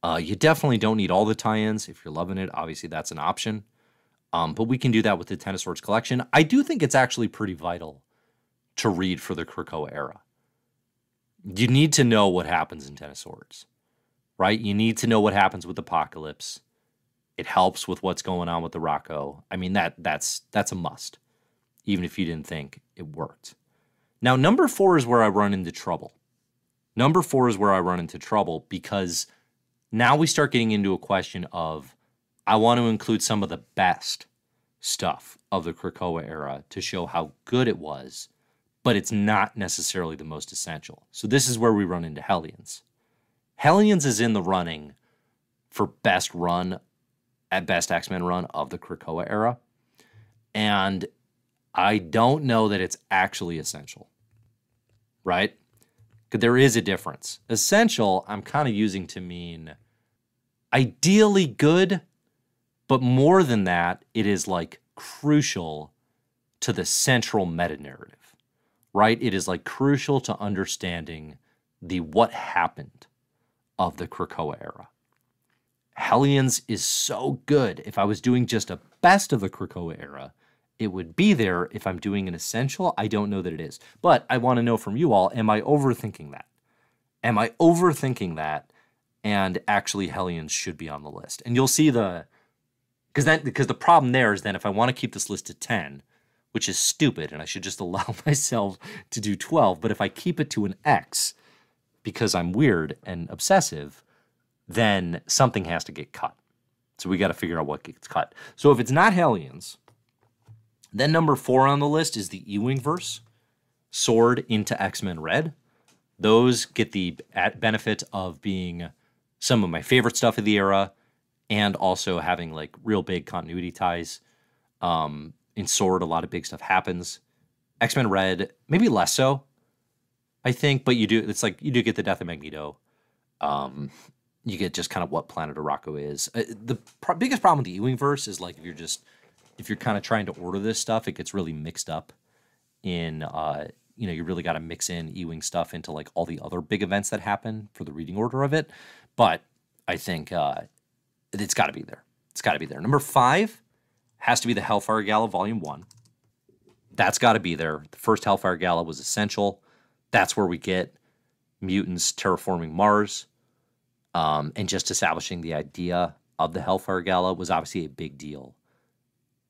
Uh, you definitely don't need all the tie-ins if you're loving it. Obviously, that's an option, um, but we can do that with the Ten of Swords collection. I do think it's actually pretty vital to read for the Krakoa era. You need to know what happens in Ten of Swords. Right? You need to know what happens with Apocalypse. It helps with what's going on with the Rocco. I mean, that that's that's a must, even if you didn't think it worked. Now, number four is where I run into trouble. Number four is where I run into trouble because now we start getting into a question of, I want to include some of the best stuff of the Krakoa era to show how good it was, but it's not necessarily the most essential. So this is where we run into Hellions. Hellions is in the running for best run, at best X-Men run of the Krakoa era. And I don't know that it's actually essential, right? Because there is a difference. Essential, I'm kind of using to mean ideally good, but more than that, it is like crucial to the central meta-narrative, right? It is like crucial to understanding the what happened of the Krakoa era. Hellions is so good. If I was doing just a best of the Krakoa era, it would be there. If I'm doing an essential, I don't know that it is. But I want to know from you all, am I overthinking that? Am I overthinking that? And actually, Hellions should be on the list. And you'll see the... Because that because the problem there is then if I want to keep this list to ten, which is stupid, and I should just allow myself to do twelve, but if I keep it to an X because I'm weird and obsessive, then something has to get cut. So we got to figure out what gets cut. So if it's not Hellions, then number four on the list is the Ewing verse, Sword into X-Men Red. Those get the benefit of being some of my favorite stuff of the era and also having like real big continuity ties. Um, in Sword, a lot of big stuff happens. X-Men Red, maybe less so, I think, but you do, it's like you do get the death of Magneto. Um, you get just kind of what Planet Araco is. Uh, the pro biggest problem with the Ewingverse is like if you're just, if you're kind of trying to order this stuff, it gets really mixed up in, uh, you know, you really got to mix in Ewing stuff into like all the other big events that happen for the reading order of it. But I think uh, it's got to be there. It's got to be there. Number five has to be the Hellfire Gala Volume one. That's got to be there. The first Hellfire Gala was essential. That's where we get mutants terraforming Mars. Um, and just establishing the idea of the Hellfire Gala was obviously a big deal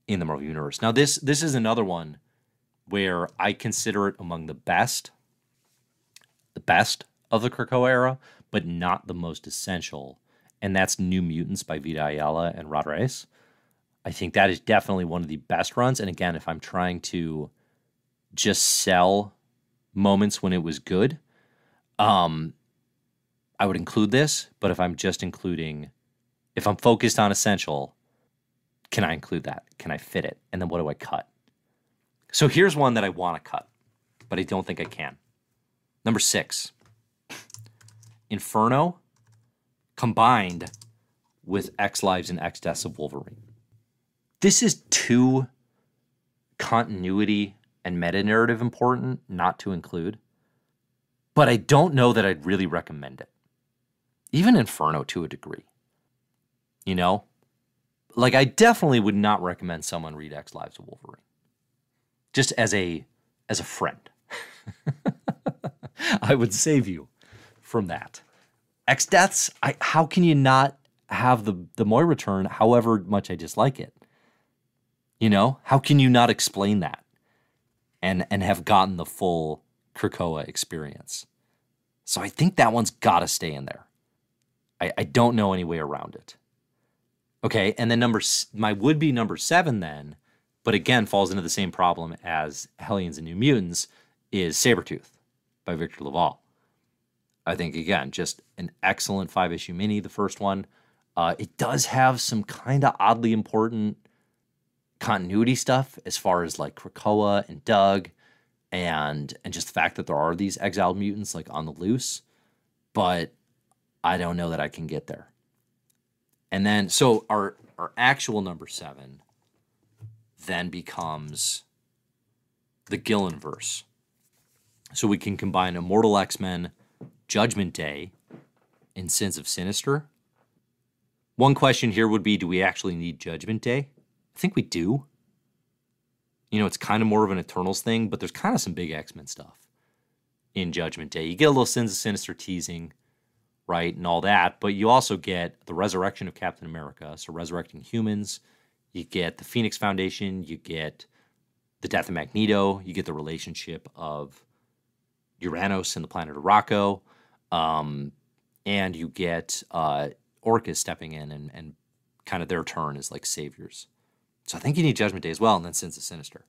in the Marvel Universe. Now, this this is another one where I consider it among the best, the best of the Krakoa era, but not the most essential. And that's New Mutants by Vita Ayala and Rod Reis. I think that is definitely one of the best runs. And again, if I'm trying to just sell moments when it was good, um... I would include this, but if I'm just including, if I'm focused on essential, can I include that? Can I fit it? And then what do I cut? So here's one that I want to cut, but I don't think I can. Number six, Inferno combined with X Lives and X Deaths of Wolverine. This is too continuity and meta-narrative important not to include, but I don't know that I'd really recommend it. Even Inferno to a degree, you know? Like, I definitely would not recommend someone read X Lives of Wolverine, just as a, as a friend. I would save you from that. X Deaths, I, how can you not have the, the Moira return, however much I dislike it? You know, how can you not explain that and, and have gotten the full Krakoa experience? So I think that one's got to stay in there. I, I don't know any way around it. Okay, and then number, my would-be number seven then, but again falls into the same problem as Hellions and New Mutants, is Sabretooth by Victor Laval. I think, again, just an excellent five-issue mini, the first one. Uh, it does have some kind of oddly important continuity stuff as far as like Krakoa and Doug and, and just the fact that there are these exiled mutants like on the loose, but I don't know that I can get there. And then, so our, our actual number seven then becomes the Gillenverse. So we can combine Immortal X-Men, Judgment Day, and Sins of Sinister. One question here would be, do we actually need Judgment Day? I think we do. You know, it's kind of more of an Eternals thing, but there's kind of some big X-Men stuff in Judgment Day. You get a little Sins of Sinister teasing, right, and all that, but you also get the resurrection of Captain America, so resurrecting humans, you get the Phoenix Foundation, you get the death of Magneto, you get the relationship of Uranos and the planet Araco, um, and you get uh, Orcus stepping in and, and kind of their turn as like saviors. So I think you need Judgment Day as well, and then Sins of Sinister.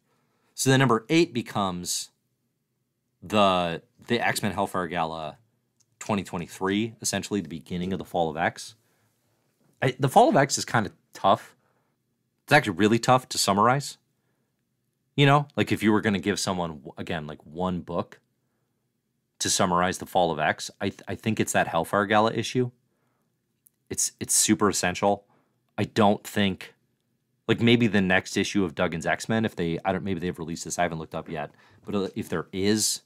So then number eight becomes the, the X-Men Hellfire Gala twenty twenty-three, essentially the beginning of the Fall of X. I, the Fall of X is kind of tough. It's actually really tough to summarize. You know, like if you were going to give someone, again, like one book to summarize the Fall of X, I, th I think it's that Hellfire Gala issue. It's, it's super essential. I don't think like maybe the next issue of Duggan's X-Men, if they, I don't, maybe they've released this, I haven't looked up yet, but if there is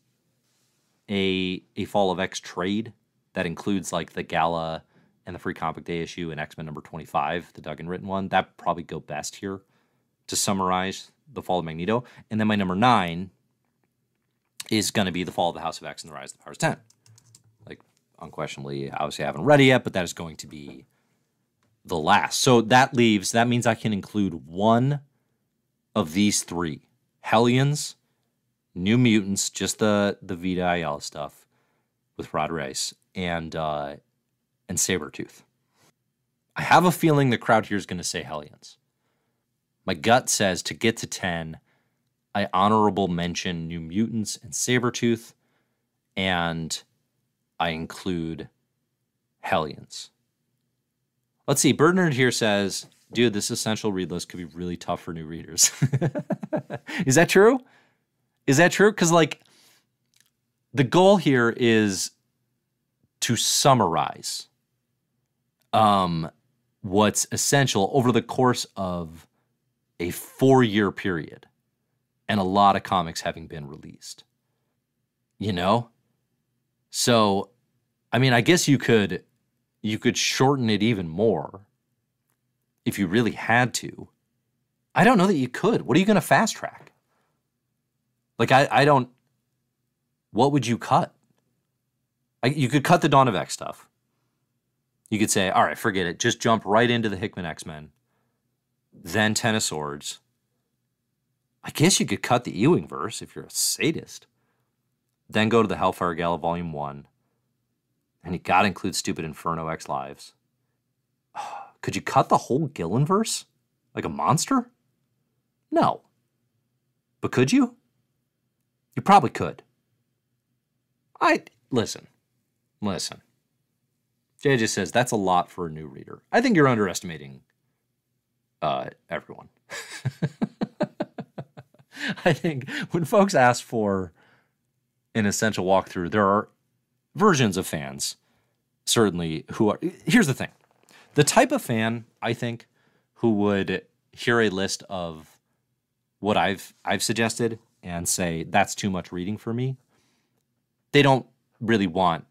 a a Fall of X trade that includes like the Gala and the Free Comic Day issue and X-Men number twenty-five, the Duggan written one, that probably go best here to summarize the Fall of Magneto. And then my number nine is going to be the Fall of the House of X and the Rise of the Powers ten. Like, unquestionably, obviously I haven't read it yet, but that is going to be the last. So that leaves, that means I can include one of these three. Hellions, New Mutants, just the, the Vita Ayala stuff with Rod Reiss, and, uh, and Sabretooth. I have a feeling the crowd here is going to say Hellions. My gut says to get to ten, I honorable mention New Mutants and Sabretooth, and I include Hellions. Let's see, Bird Nerd here says, dude, this essential read list could be really tough for new readers. Is that true? Is that true? Because, like, the goal here is to summarize um, what's essential over the course of a four-year period and a lot of comics having been released, you know? So, I mean, I guess you could... you could shorten it even more if you really had to. I don't know that you could. What are you going to fast track? Like, I, I don't, what would you cut? I, you could cut the Dawn of X stuff. You could say, all right, forget it. Just jump right into the Hickman X-Men, then Ten of Swords. I guess you could cut the Ewing verse if you're a sadist. Then go to the Hellfire Gala Volume one. And you gotta include Stupid Inferno X Lives. Could you cut the whole Gillenverse? Like a monster? No. But could you? You probably could. I, listen, listen. Jay just says, that's a lot for a new reader. I think you're underestimating uh, everyone. I think when folks ask for an essential walkthrough, there are versions of fans, certainly, who are... Here's the thing. The type of fan, I think, who would hear a list of what I've I've suggested and say, that's too much reading for me, they don't really want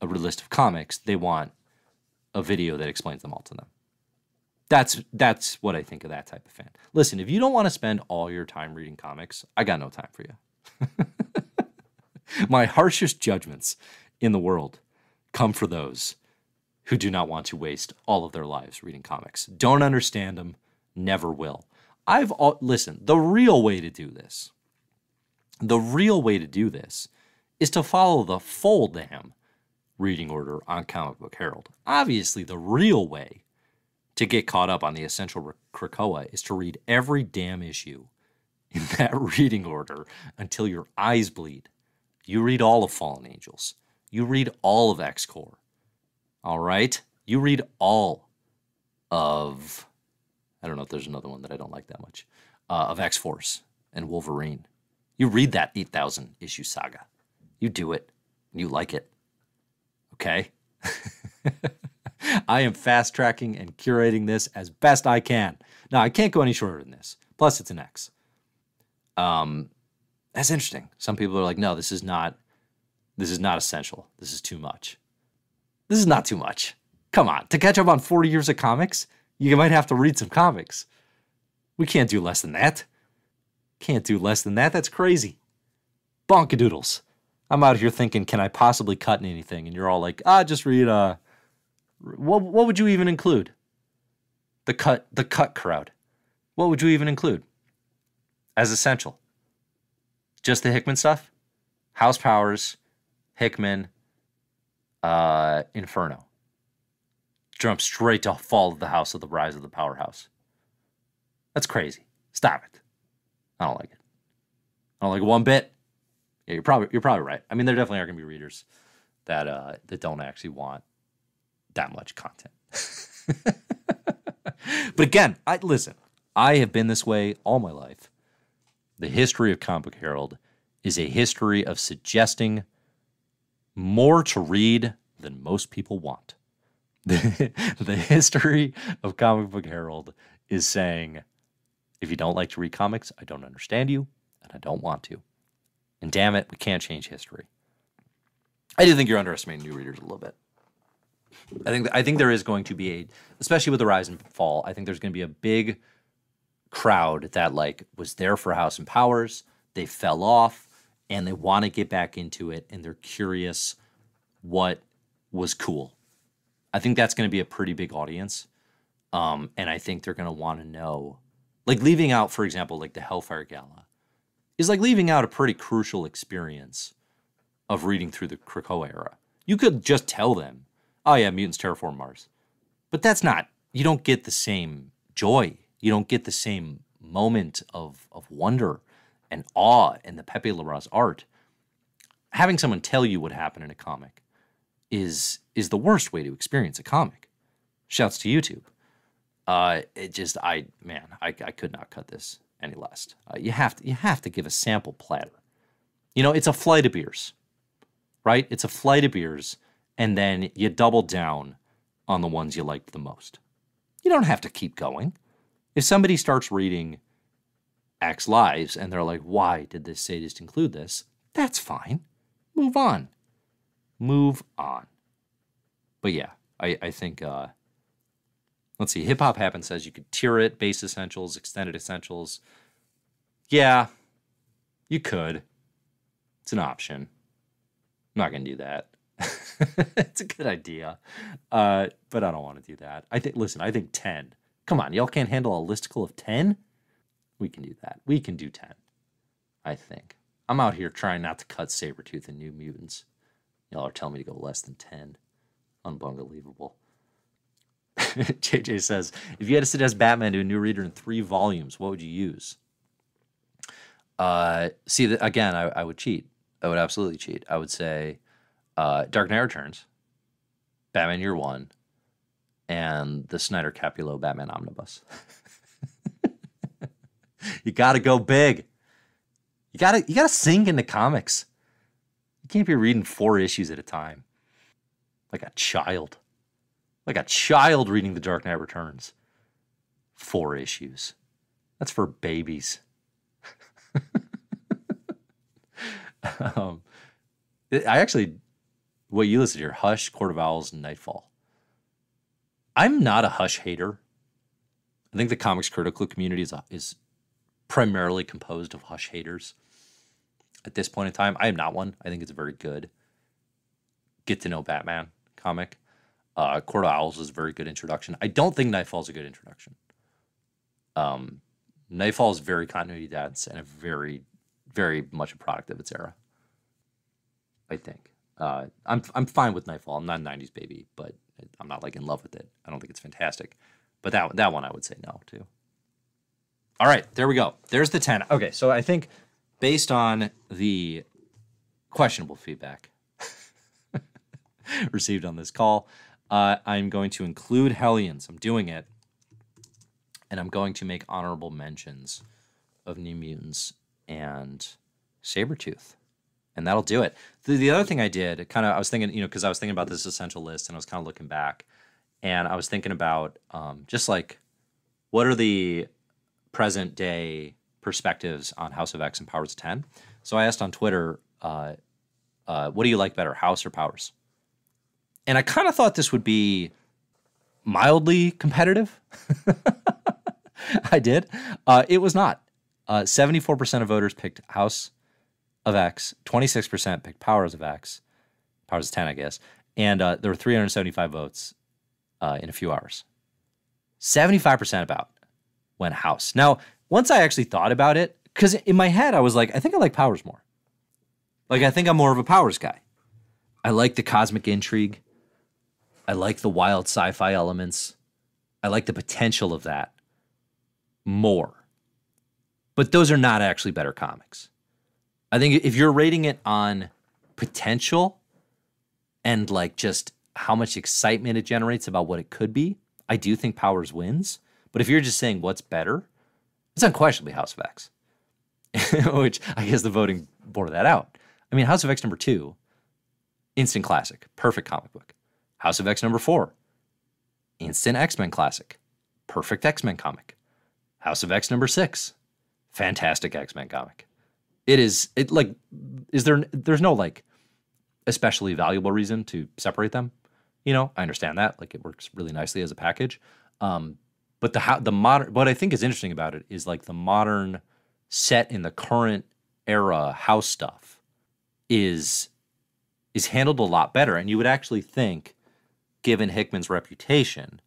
a list of comics. They want a video that explains them all to them. That's, that's what I think of that type of fan. Listen, if you don't want to spend all your time reading comics, I got no time for you. My harshest judgments in the world come for those who do not want to waste all of their lives reading comics. Don't understand them, never will. I've all, listen, the real way to do this, the real way to do this is to follow the full damn reading order on Comic Book Herald. Obviously, the real way to get caught up on the essential Krakoa is to read every damn issue in that reading order until your eyes bleed. You read all of Fallen Angels. You read all of X-Corps. All right? You read all of... I don't know if there's another one that I don't like that much. Uh, of X-Force and Wolverine. You read that eight thousand issue saga. You do it. And you like it. Okay? I am fast-tracking and curating this as best I can. Now, I can't go any shorter than this. Plus, it's an X. Um... That's interesting. Some people are like, no, this is not, this is not essential. This is too much. This is not too much. Come on. To catch up on forty years of comics, you might have to read some comics. We can't do less than that. Can't do less than that. That's crazy. Bonkadoodles. I'm out here thinking, can I possibly cut anything? And you're all like, ah, just read, uh, what, what would you even include? The cut, the cut crowd. What would you even include as essential? Just the Hickman stuff? House Powers, Hickman, uh, Inferno. Jump straight to Fall of the House of the Rise of the Powerhouse. That's crazy. Stop it. I don't like it. I don't like it one bit. Yeah, you're probably you're probably right. I mean, there definitely are gonna be readers that uh, that don't actually want that much content. But again, I listen, I have been this way all my life. The history of Comic Book Herald is a history of suggesting more to read than most people want. The history of Comic Book Herald is saying, if you don't like to read comics, I don't understand you, and I don't want to. And damn it, we can't change history. I do think you're underestimating new readers a little bit. I think I think there is going to be a, especially with the rise and fall, I think there's going to be a big crowd that like was there for House and Powers, they fell off, and they want to get back into it, and they're curious what was cool. I think that's going to be a pretty big audience, um, and I think they're going to want to know, like leaving out, for example, like the Hellfire Gala is like leaving out a pretty crucial experience of reading through the Krakoa era. You could just tell them, oh yeah, mutants terraform Mars. But that's not, you don't get the same joy. You don't get the same moment of, of wonder and awe in the Pepe Larraz art. Having someone tell you what happened in a comic is, is the worst way to experience a comic. Shouts to YouTube. Uh, it just, I, man, I, I could not cut this any less. Uh, you have to, you have to give a sample platter. You know, it's a flight of beers, right? It's a flight of beers. And then you double down on the ones you liked the most. You don't have to keep going. If somebody starts reading X Lives and they're like, why did this sadist include this? That's fine. Move on. Move on. But yeah, I, I think, uh, let's see, Hip Hop Happens says you could tier it, base essentials, extended essentials. Yeah, you could. It's an option. I'm not going to do that. It's a good idea, uh, but I don't want to do that. I think. Listen, I think ten. Come on, y'all can't handle a listicle of ten? We can do that. We can do ten, I think. I'm out here trying not to cut Sabretooth and New Mutants. Y'all are telling me to go less than ten. Unbelievable. J J says, if you had to suggest Batman to a new reader in three volumes, what would you use? Uh, see, again, I, I would cheat. I would absolutely cheat. I would say... Uh, Dark Knight Returns, Batman Year One, and the Snyder Capullo Batman Omnibus. You gotta go big. You gotta you gotta sink into comics. You can't be reading four issues at a time, like a child, like a child reading the Dark Knight Returns. Four issues. That's for babies. um, I actually. What you listed here, Hush, Court of Owls, and Nightfall. I'm not a Hush hater. I think the comics critical community is, a, is primarily composed of Hush haters. At this point in time, I am not one. I think it's a very good get to know Batman comic. Uh, Court of Owls is a very good introduction. I don't think Nightfall is a good introduction. Um, Nightfall is very continuity dense and a very, very much a product of its era, I think. Uh, I'm I'm fine with Nightfall. I'm not a nineties baby, but I'm not like in love with it. I don't think it's fantastic, but that that one I would say no to. All right, there we go. There's the ten. Okay, so I think based on the questionable feedback received on this call, uh, I'm going to include Hellions. I'm doing it, and I'm going to make honorable mentions of New Mutants and Sabretooth. And that'll do it. The, the other thing I did, kind of, I was thinking, you know, because I was thinking about this essential list and I was kind of looking back and I was thinking about um, just like, what are the present day perspectives on House of X and Powers of ten? So I asked on Twitter, uh, uh, what do you like better, House or Powers? And I kind of thought this would be mildly competitive. I did. Uh, it was not. Uh, seventy-four percent of voters picked House of X, twenty-six percent picked Powers of X, Powers of ten, I guess, and uh, there were three hundred seventy-five votes uh, in a few hours. seventy-five percent about went House. Now, once I actually thought about it, because in my head I was like, I think I like Powers more. Like, I think I'm more of a Powers guy. I like the cosmic intrigue. I like the wild sci-fi elements. I like the potential of that more. But those are not actually better comics. I think if you're rating it on potential and like just how much excitement it generates about what it could be, I do think Powers wins. But if you're just saying what's better, it's unquestionably House of X, which I guess the voting bore that out. I mean, House of X number two, instant classic, perfect comic book. House of X number four, instant X-Men classic, perfect X-Men comic. House of X number six, fantastic X-Men comic. It is, it like, is there, there's no like especially valuable reason to separate them. You know, I understand that, like it works really nicely as a package. Um, but the, the modern, what I think is interesting about it is like the modern set in the current era house stuff is, is handled a lot better. And you would actually think, given Hickman's reputation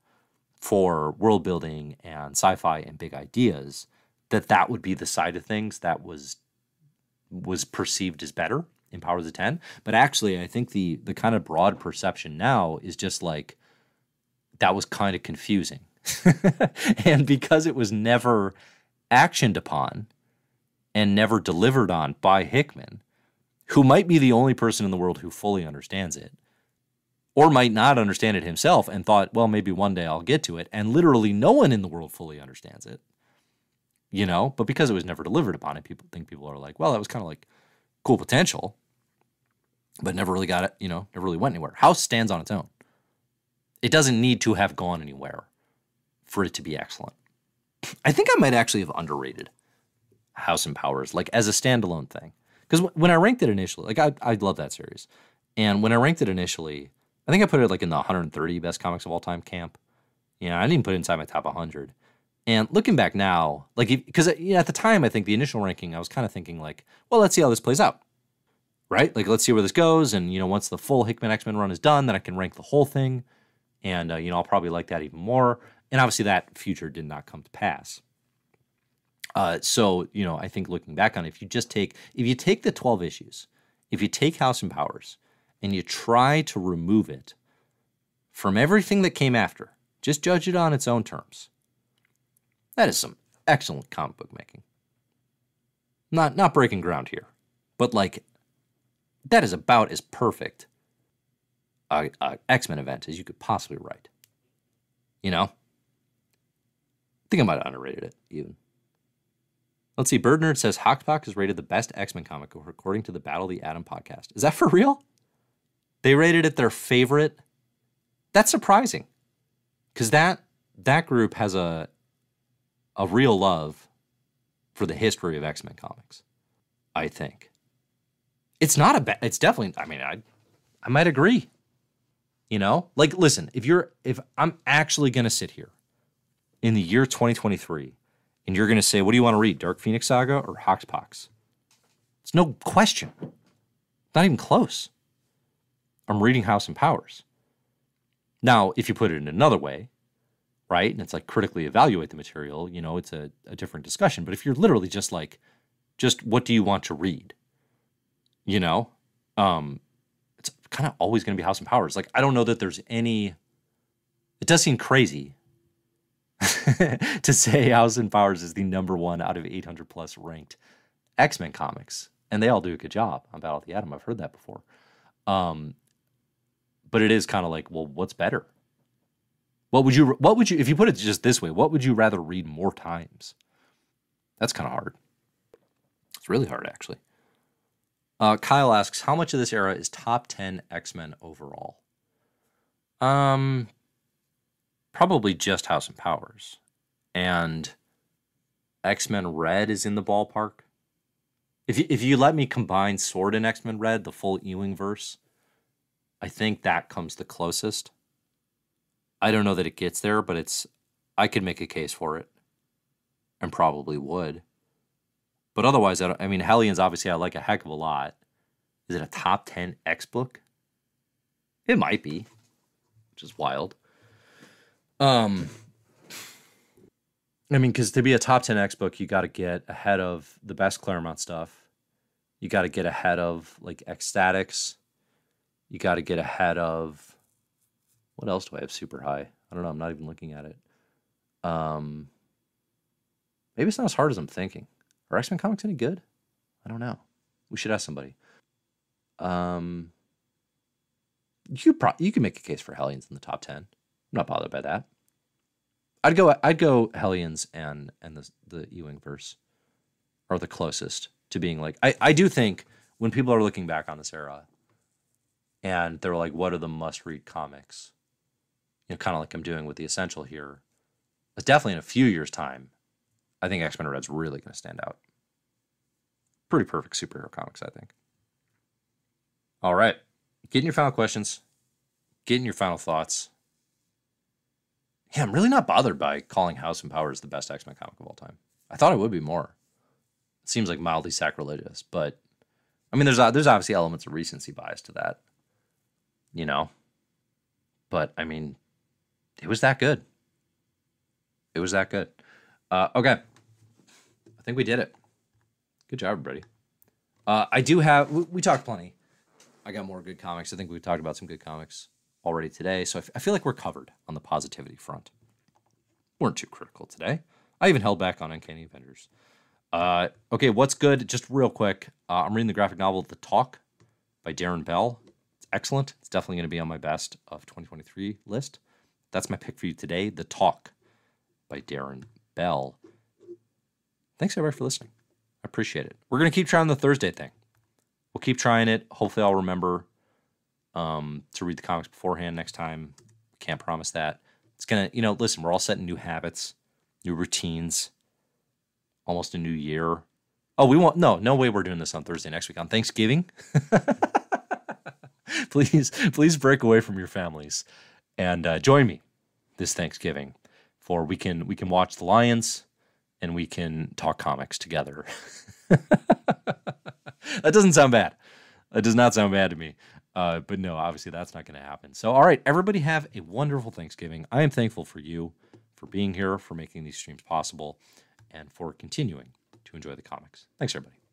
for world building and sci-fi and big ideas, that that would be the side of things that was was perceived as better in Powers of ten. But actually, I think the the kind of broad perception now is just like, that was kind of confusing. And because it was never actioned upon and never delivered on by Hickman, who might be the only person in the world who fully understands it, or might not understand it himself and thought, well, maybe one day I'll get to it, and literally no one in the world fully understands it. You know, but because it was never delivered upon, it, people think people are like, well, that was kind of like cool potential, but never really got it, you know, never really went anywhere. House stands on its own. It doesn't need to have gone anywhere for it to be excellent. I think I might actually have underrated House and Powers, like as a standalone thing. Because when I ranked it initially, like I, I love that series. And when I ranked it initially, I think I put it like in the one hundred thirty best comics of all time camp. You know, I didn't even put it inside my top one hundred. And looking back now, like, because you know, at the time, I think the initial ranking, I was kind of thinking like, well, let's see how this plays out, right? Like, let's see where this goes. And, you know, once the full Hickman X-Men run is done, then I can rank the whole thing. And, uh, you know, I'll probably like that even more. And obviously that future did not come to pass. Uh, so, you know, I think looking back on it, if you just take, if you take the twelve issues, if you take House and Powers and you try to remove it from everything that came after, just judge it on its own terms. That is some excellent comic book making. Not not breaking ground here, but like that is about as perfect a, a X-Men event as you could possibly write. You know? I think I might have underrated it even. Let's see. Bird Nerd says Hoxpox is rated the best X-Men comic according to the Battle of the Atom podcast. Is that for real? They rated it their favorite. That's surprising, because that that group has a. a real love for the history of X-Men comics, I think. It's not a bad, it's definitely, I mean, I I might agree, you know? Like, listen, if you're, if I'm actually gonna sit here in the year twenty twenty-three and you're gonna say, what do you wanna read, Dark Phoenix Saga or Hoxpox? It's no question, not even close. I'm reading House and Powers. Now, if you put it in another way, right? And it's like critically evaluate the material, you know, it's a, a different discussion. But if you're literally just like, just what do you want to read? You know, um, it's kind of always going to be House and Powers. Like, I don't know that there's any, it does seem crazy to say House and Powers is the number one out of eight hundred plus ranked X-Men comics. And they all do a good job on Battle of the Atom. I've heard that before. Um, but it is kind of like, well, what's better? What would you, what would you, if you put it just this way, what would you rather read more times? That's kind of hard. It's really hard, actually. Uh, Kyle asks, how much of this era is top ten X-Men overall? Um, probably just House and Powers. And X-Men Red is in the ballpark. If you, if you let me combine Sword and X-Men Red, the full Ewing verse, I think that comes the closest. I don't know that it gets there, but it's, I could make a case for it and probably would. But otherwise, I, don't, I mean, Hellions, obviously, I like a heck of a lot. Is it a top ten X book? It might be, which is wild. Um, I mean, because to be a top ten X book, you got to get ahead of the best Claremont stuff. You got to get ahead of, like, Ecstatics. You got to get ahead of... What else do I have super high? I don't know. I'm not even looking at it. Um, maybe it's not as hard as I'm thinking. Are X-Men comics any good? I don't know. We should ask somebody. Um, you pro- you can make a case for Hellions in the top ten. I'm not bothered by that. I'd go I'd go Hellions and and the the Ewing verse are the closest to being like, I, I do think when people are looking back on this era and they're like, what are the must-read comics? You know, kind of like I'm doing with The Essential here. It's definitely in a few years' time, I think X-Men Red's really going to stand out. Pretty perfect superhero comics, I think. All right. Get in your final questions. Get in your final thoughts. Yeah, I'm really not bothered by calling House and Powers the best X-Men comic of all time. I thought it would be more. It seems like mildly sacrilegious, but I mean, there's there's obviously elements of recency bias to that, you know? But, I mean, it was that good. It was that good. Uh, okay. I think we did it. Good job, everybody. Uh, I do have... We, we talked plenty. I got more good comics. I think we talked about some good comics already today, so I, f I feel like we're covered on the positivity front. Weren't too critical today. I even held back on Uncanny Avengers. Uh, okay, what's good? Just real quick, uh, I'm reading the graphic novel The Talk by Darren Bell. It's excellent. It's definitely going to be on my best of twenty twenty-three list. That's my pick for you today, The Talk by Darren Bell. Thanks, everybody, for listening. I appreciate it. We're going to keep trying the Thursday thing. We'll keep trying it. Hopefully I'll remember um, to read the comics beforehand next time. Can't promise that. It's going to, you know, listen, we're all setting new habits, new routines, almost a new year. Oh, we won't, no, no way we're doing this on Thursday next week. On Thanksgiving, please, please break away from your families and uh, join me this Thanksgiving for we can, we can watch the Lions and we can talk comics together. That doesn't sound bad. That does not sound bad to me. Uh, but no, obviously that's not going to happen. So, all right, everybody have a wonderful Thanksgiving. I am thankful for you, for being here, for making these streams possible, and for continuing to enjoy the comics. Thanks, everybody.